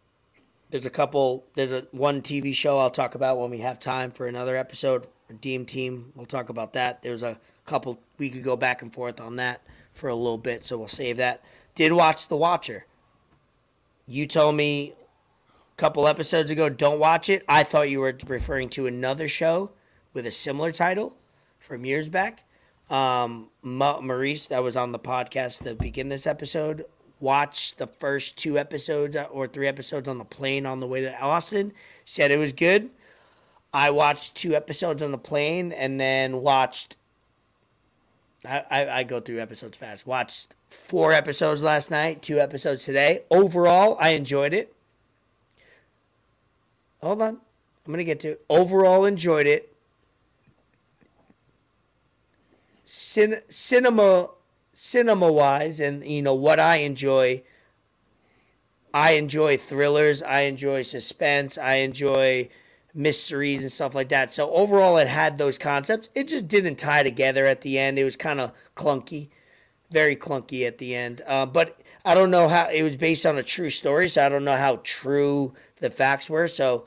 there's a couple. There's a one T V show I'll talk about when we have time for another episode. Redeem Team, we'll talk about that. There's a couple, we could go back and forth on that for a little bit, so we'll save that. Did watch The Watcher. You told me a couple episodes ago, don't watch it. I thought you were referring to another show with a similar title from years back. Um, Ma- Maurice, that was on the podcast to begin this episode, watched the first two episodes or three episodes on the plane on the way to Austin, said it was good. I watched two episodes on the plane and then watched I, I, I go through episodes fast. Watched four episodes last night, two episodes today. Overall, I enjoyed it. Hold on. I'm going to get to it. Overall, enjoyed it. Cin- cinema, cinema-wise, and, you know, what I enjoy, I enjoy thrillers. I enjoy suspense. I enjoy mysteries and stuff like that. So overall, it had those concepts. It just didn't tie together at the end. It was kind of clunky, very clunky at the end. Uh, but I don't know how it was based on a true story, so I don't know how true the facts were. So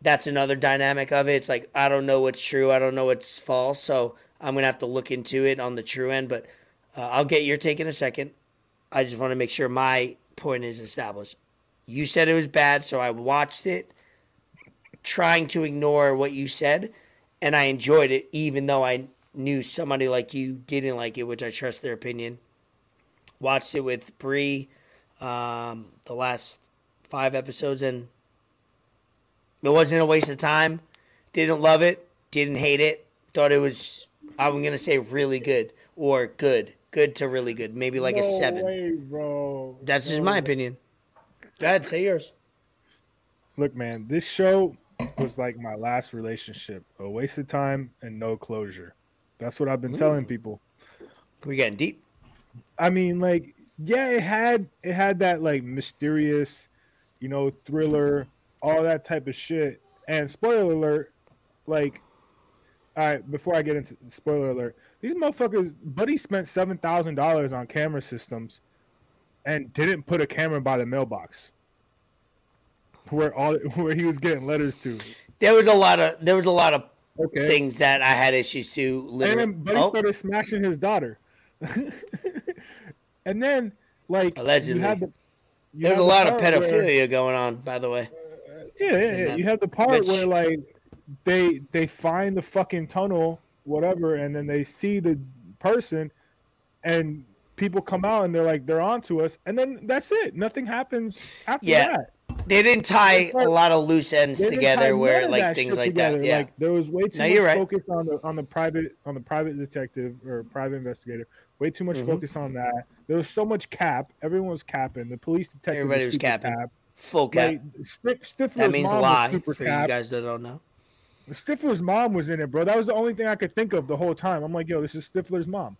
that's another dynamic of it. It's like, I don't know what's true. I don't know what's false. So I'm going to have to look into it on the true end, but uh, I'll get your take in a second. I just want to make sure my point is established. You said it was bad, so I watched it, trying to ignore what you said, and I enjoyed it, even though I knew somebody like you didn't like it, which I trust their opinion. Watched it with Bree, um, the last five episodes, and it wasn't a waste of time. Didn't love it, didn't hate it. Thought it was, I'm gonna say, really good or good, good to really good, maybe like no a seven. Way, bro. That's no just my way. opinion. Go ahead, say yours. Look, man, this show was like my last relationship, a waste of time and no closure. That's what I've been Ooh. telling people. We getting deep. I mean, like, yeah, it had it had that like mysterious, you know, thriller, all that type of shit. And spoiler alert, like, all right, before I get into spoiler alert, these motherfuckers, Buddy spent seven thousand dollars on camera systems, and didn't put a camera by the mailbox where all where he was getting letters to. There was a lot of there was a lot of okay. things that I had issues to. Literally. And then Buddy oh. started smashing his daughter. And then, like, allegedly, you the, you there's a lot of pedophilia where, going on, by the way. Uh, yeah, yeah, yeah. You have the part which, where like they they find the fucking tunnel, whatever, and then they see the person, and people come out and they're like, they're on to us, and then that's it. Nothing happens after yeah. that. They didn't tie like, a lot of loose ends together, where like things like together. that. Yeah, like, there was way too no, much right. focus on the on the private on the private detective or private investigator. Way too much mm-hmm. focus on that. There was so much cap. Everyone was capping. The police detective. Everybody was, was capping. Cap. Full cap. Like, Stif- Stifler's that means mom a lot for cap. You guys that don't know. Stifler's mom was in it, bro. That was the only thing I could think of the whole time. I'm like, yo, this is Stifler's mom.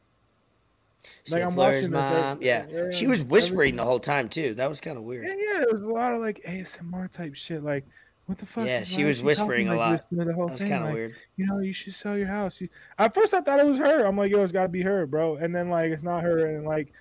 Like, Stifler's I'm mom. This, like, yeah. yeah, she was whispering everything. the whole time too. That was kind of weird. Yeah, yeah. There was a lot of like A S M R type shit. Like, what the fuck? Yeah, she was she whispering a lot. That was kind of like, weird. You know, you should sell your house. You... At first, I thought it was her. I'm like, yo, it's got to be her, bro. And then, like, it's not her. And, like,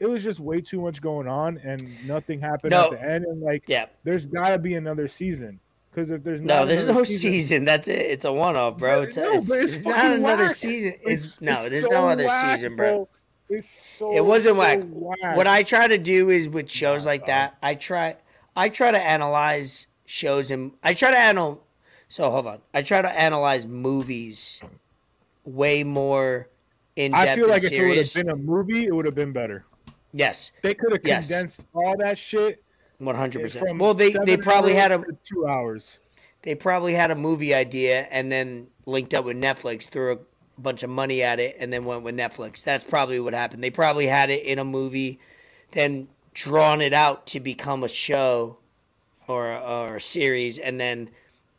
it was just way too much going on and nothing happened no. at the end. And, like, yeah. there's got to be another season. Because if there's not no, there's no season, season. That's it. It's a one-off, bro. It's, no, it's, it's, it's not another whack. season. It's, it's No, it's there's so no other whack, season, bro. It's so It wasn't so whack. whack. What I try to do is with shows yeah, like that, I try, I try to analyze – shows and I try to analyze. So hold on, I try to analyze movies way more in depth. I feel like if it would have been a movie, it would have been better. Yes, they could have condensed yes. all that shit. One hundred percent. Well, they they probably had a two hours. They probably had a movie idea and then linked up with Netflix, threw a bunch of money at it, and then went with Netflix. That's probably what happened. They probably had it in a movie, then drawn it out to become a show. Or, or a series, and then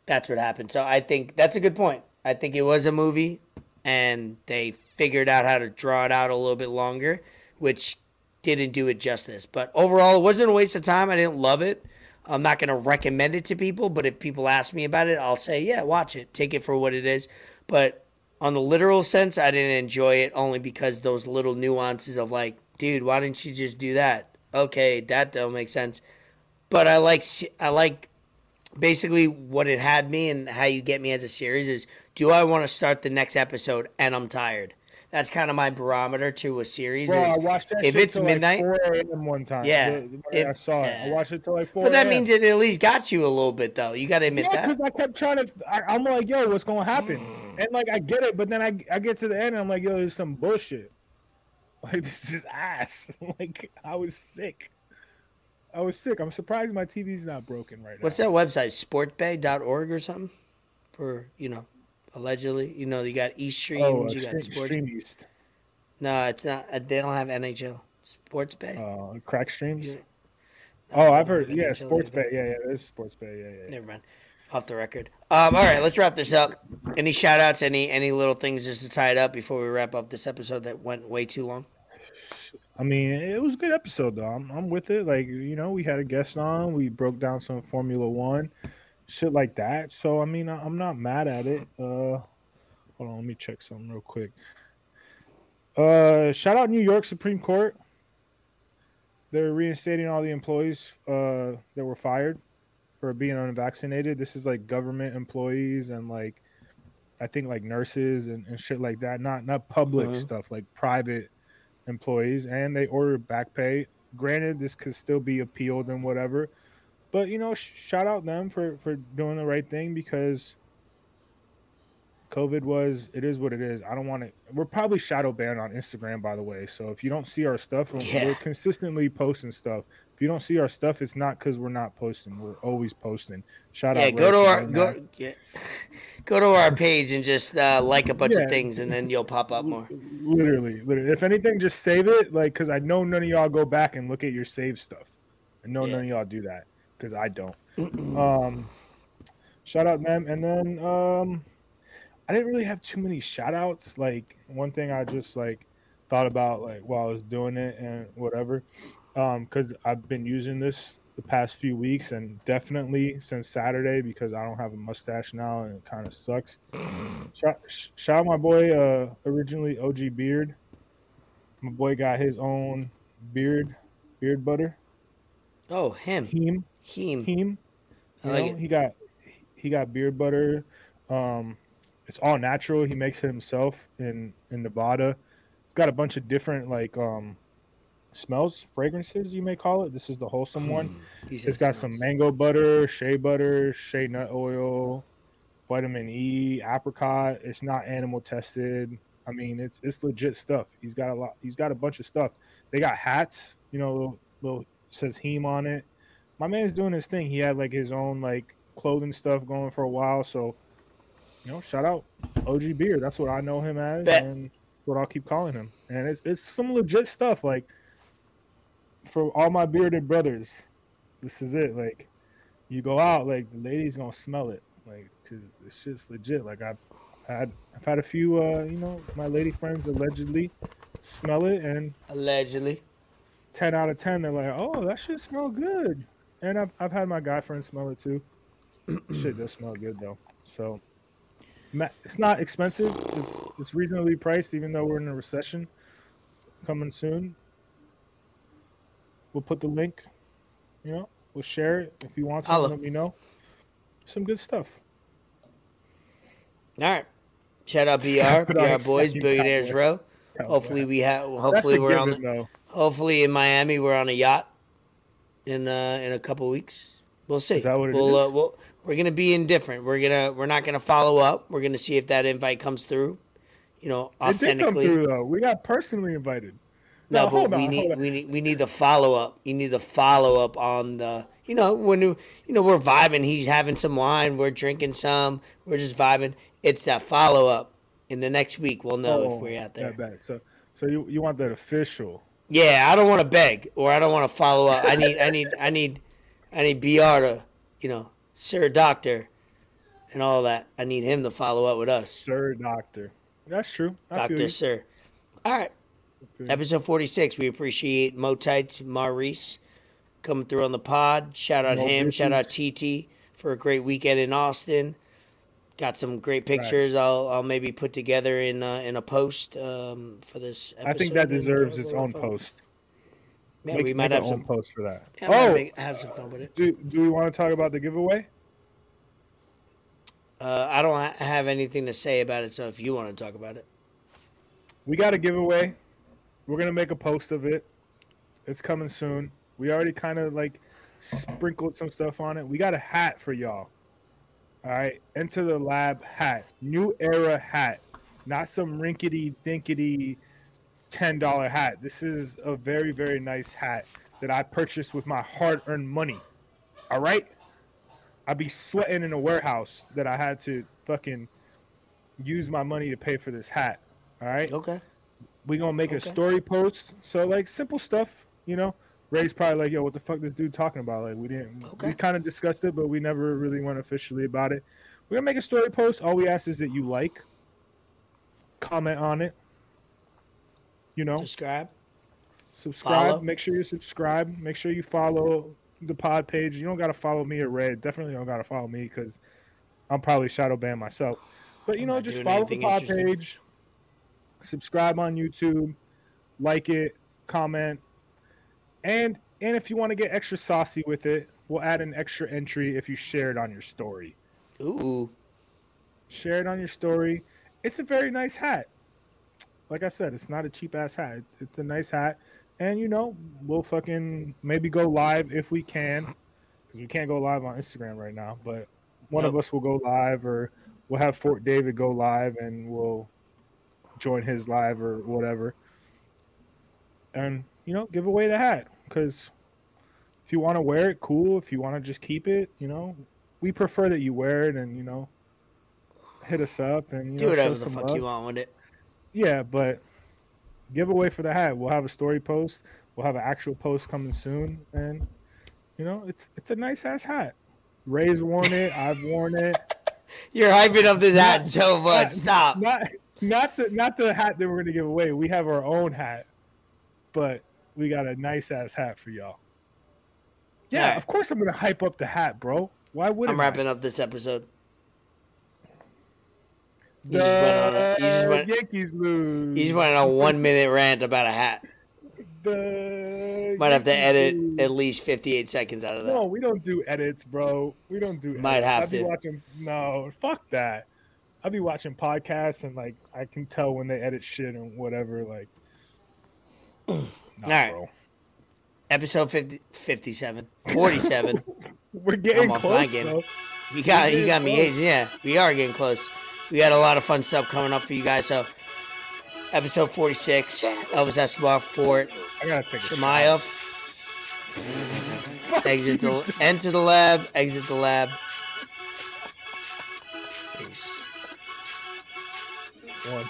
that's what happened. So I think that's a good point. I think it was a movie, and they figured out how to draw it out a little bit longer, which didn't do it justice. But overall, it wasn't a waste of time. I didn't love it. I'm not going to recommend it to people, but if people ask me about it, I'll say, yeah, watch it. Take it for what it is. But on the literal sense, I didn't enjoy it only because those little nuances of like, dude, why didn't you just do that? Okay, that don't make sense. But I like I like basically what it had me and how you get me as a series is, do I want to start the next episode and I'm tired? That's kind of my barometer to a series. Bro, is I watched that if shit it's till midnight, like four a.m. one time. Yeah, if, I saw it. Yeah. I watched it till like four. But that means it at least got you a little bit though. You got to admit yeah, that. Yeah, because I kept trying to. I, I'm like, yo, what's gonna happen? And like, I get it, but then I I get to the end and I'm like, yo, there's some bullshit. Like, this is ass. Like, I was sick. I was sick. I'm surprised my T V's not broken right What's now. What's that website? sportbay dot org or something? For, you know, allegedly. You know, you got eStreams, oh, you got Sports. Stream East. No, it's not. They don't have N H L. Sportsbay. Oh, uh, crack streams? Yeah. No, oh, I've heard. Yeah, Sportsbay. Yeah, yeah. There's Sportsbay. Yeah, yeah, yeah. Never mind. Off the record. Um, all right, let's wrap this up. Any shout outs? Any, any little things just to tie it up before we wrap up this episode that went way too long? I mean, it was a good episode, though. I'm, I'm with it. Like, you know, we had a guest on. We broke down some Formula One, shit like that. So, I mean, I, I'm not mad at it. Uh, hold on. Let me check something real quick. Uh, shout out New York Supreme Court. They're reinstating all the employees uh, that were fired for being unvaccinated. This is, like, government employees and, like, I think, like, nurses and, and shit like that. Not, not public uh-huh. stuff, like private employees, and they ordered back pay. Granted, this could still be appealed and whatever, but you know, sh- shout out them for for doing the right thing, because COVID was it is what it is. I don't want to. We're probably shadow banned on Instagram, by the way. So if you don't see our stuff, yeah. we're consistently posting stuff. If you don't see our stuff, it's not because we're not posting. We're always posting. Shout yeah, out. Go to our, go, yeah, go to our page and just uh, like a bunch yeah. of things, and then you'll pop up more. Literally, literally. If anything, just save it, like, because I know none of y'all go back and look at your saved stuff. I know yeah. none of y'all do that, because I don't. um, shout out them, and then um, I didn't really have too many shout outs. Like, one thing I just like thought about like while I was doing it and whatever, um, because I've been using this the past few weeks and definitely since Saturday because I don't have a mustache now and it kind of sucks. Shout, shout out my boy, uh, originally O G Beard. My boy got his own beard, beard butter. Oh, him, him, him, him. You know, like he got he got beard butter. Um, it's all natural. He makes it himself in, in Nevada. It's got a bunch of different like um smells, fragrances you may call it. This is the wholesome mm, one. It's got some mango butter, shea butter, shea nut oil, vitamin E, apricot. It's not animal tested. I mean, it's it's legit stuff. He's got a lot. He's got a bunch of stuff. They got hats. You know, little, little says heme on it. My man's doing his thing. He had like his own like clothing stuff going for a while. So, you know, shout out O G Beard. That's what I know him as, Bet. and what I'll keep calling him. And it's it's some legit stuff. Like for all my bearded brothers, this is it. Like you go out, like the lady's gonna smell it. Like cause this shit's legit. Like I've had I've had a few, uh, you know, my lady friends allegedly smell it and allegedly ten out of ten. They're like, oh, that shit smell good. And I've I've had my guy friends smell it too. Shit does smell good though. So it's not expensive. It's, it's reasonably priced, even though we're in a recession coming soon. We'll put the link. You know, we'll share it if you want. Some, let me know. Some good stuff. All right. Shout out B R, B R boys, Billionaires Row. Hopefully we have. Hopefully we're on. The, hopefully in Miami we're on a yacht. In uh, in a couple weeks, we'll see. Is that what it we'll, is? Uh, we'll, we're gonna be indifferent. We're gonna we're not gonna follow up. We're gonna see if that invite comes through. You know, authentically. It did come through though. We got personally invited. No, now, but we on, need we need we need the follow up. You need the follow up on the. You know when you know we're vibing. He's having some wine. We're drinking some. We're just vibing. It's that follow up. In the next week, we'll know oh, if we're out there. That so so you you want that official. Yeah, I don't want to beg, or I don't want to follow up. I need, I need, I need, I need B R to, you know, Sir Doctor, and all that. I need him to follow up with us. Sir Doctor, that's true. I Doctor Sir. All right, episode forty-six. We appreciate Motites Maurice coming through on the pod. Shout out Mo him. Shout out T T for a great weekend in Austin. Got some great pictures. Nice. I'll I'll maybe put together in uh, in a post um, for this episode. I think that deserves its own fun. post. Yeah, make, we might have some post for that. Yeah, oh, make, have some fun with it. Do Do we want to talk about the giveaway? Uh, I don't ha- have anything to say about it. So if you want to talk about it, we got a giveaway. We're gonna make a post of it. It's coming soon. We already kind of like sprinkled some stuff on it. We got a hat for y'all. All right, Enter the Lab hat, New Era hat, not some rinkety-dinkety ten dollars hat. This is a very, very nice hat that I purchased with my hard-earned money, all right? I'd be sweating in a warehouse that I had to fucking use my money to pay for this hat, all right? Okay. We're going to make okay. a story post, so, like, simple stuff, you know? Ray's probably like, yo, what the fuck this dude talking about? Like, we didn't, okay. we kind of discussed it, but we never really went officially about it. We're going to make a story post. All we ask is that you like, comment on it, you know, subscribe, subscribe, follow. Make sure you subscribe, make sure you follow the pod page. You don't got to follow me or Ray. Definitely don't got to follow me because I'm probably shadow banned myself, but you I'm know, just follow the pod page, subscribe on YouTube, like it, comment. And and if you want to get extra saucy with it, we'll add an extra entry if you share it on your story. Ooh. Share it on your story. It's a very nice hat. Like I said, it's not a cheap-ass hat. It's, it's a nice hat. And, you know, we'll fucking maybe go live if we can. Because we can't go live on Instagram right now. But one nope. of us will go live or we'll have Fort David go live and we'll join his live or whatever. And, you know, give away the hat. Because if you want to wear it, cool. If you want to just keep it, you know, we prefer that you wear it and, you know, hit us up and you do know, whatever the fuck up. you want with it. Yeah, but give away for the hat. We'll have a story post. We'll have an actual post coming soon. And, you know, it's it's a nice-ass hat. Ray's worn it. I've worn it. You're hyping up this not, hat so much. Not, Stop. Not, Not the not the hat that we're going to give away. We have our own hat, but we got a nice-ass hat for y'all. Yeah, right. Of course I'm going to hype up the hat, bro. Why would I'm wrapping I? up this episode. You just went on a, you just went, Yankees lose. You just went on a one-minute rant about a hat. The Might have to edit at least fifty-eight seconds out of that. No, we don't do edits, bro. We don't do edits. Might have I'll to. Be watching, no, fuck that. I'll be watching podcasts, and, like, I can tell when they edit shit and whatever, like. Nah, all right. Bro. Episode fifty, fifty-seven. forty-seven. We're getting I'm close, bro. You got, you got me aged. Yeah, we are getting close. We got a lot of fun stuff coming up for you guys, so. Episode forty-six, Elvis Escobar Fort Shemaev. Exit the enter the lab. Exit the lab. Peace. One.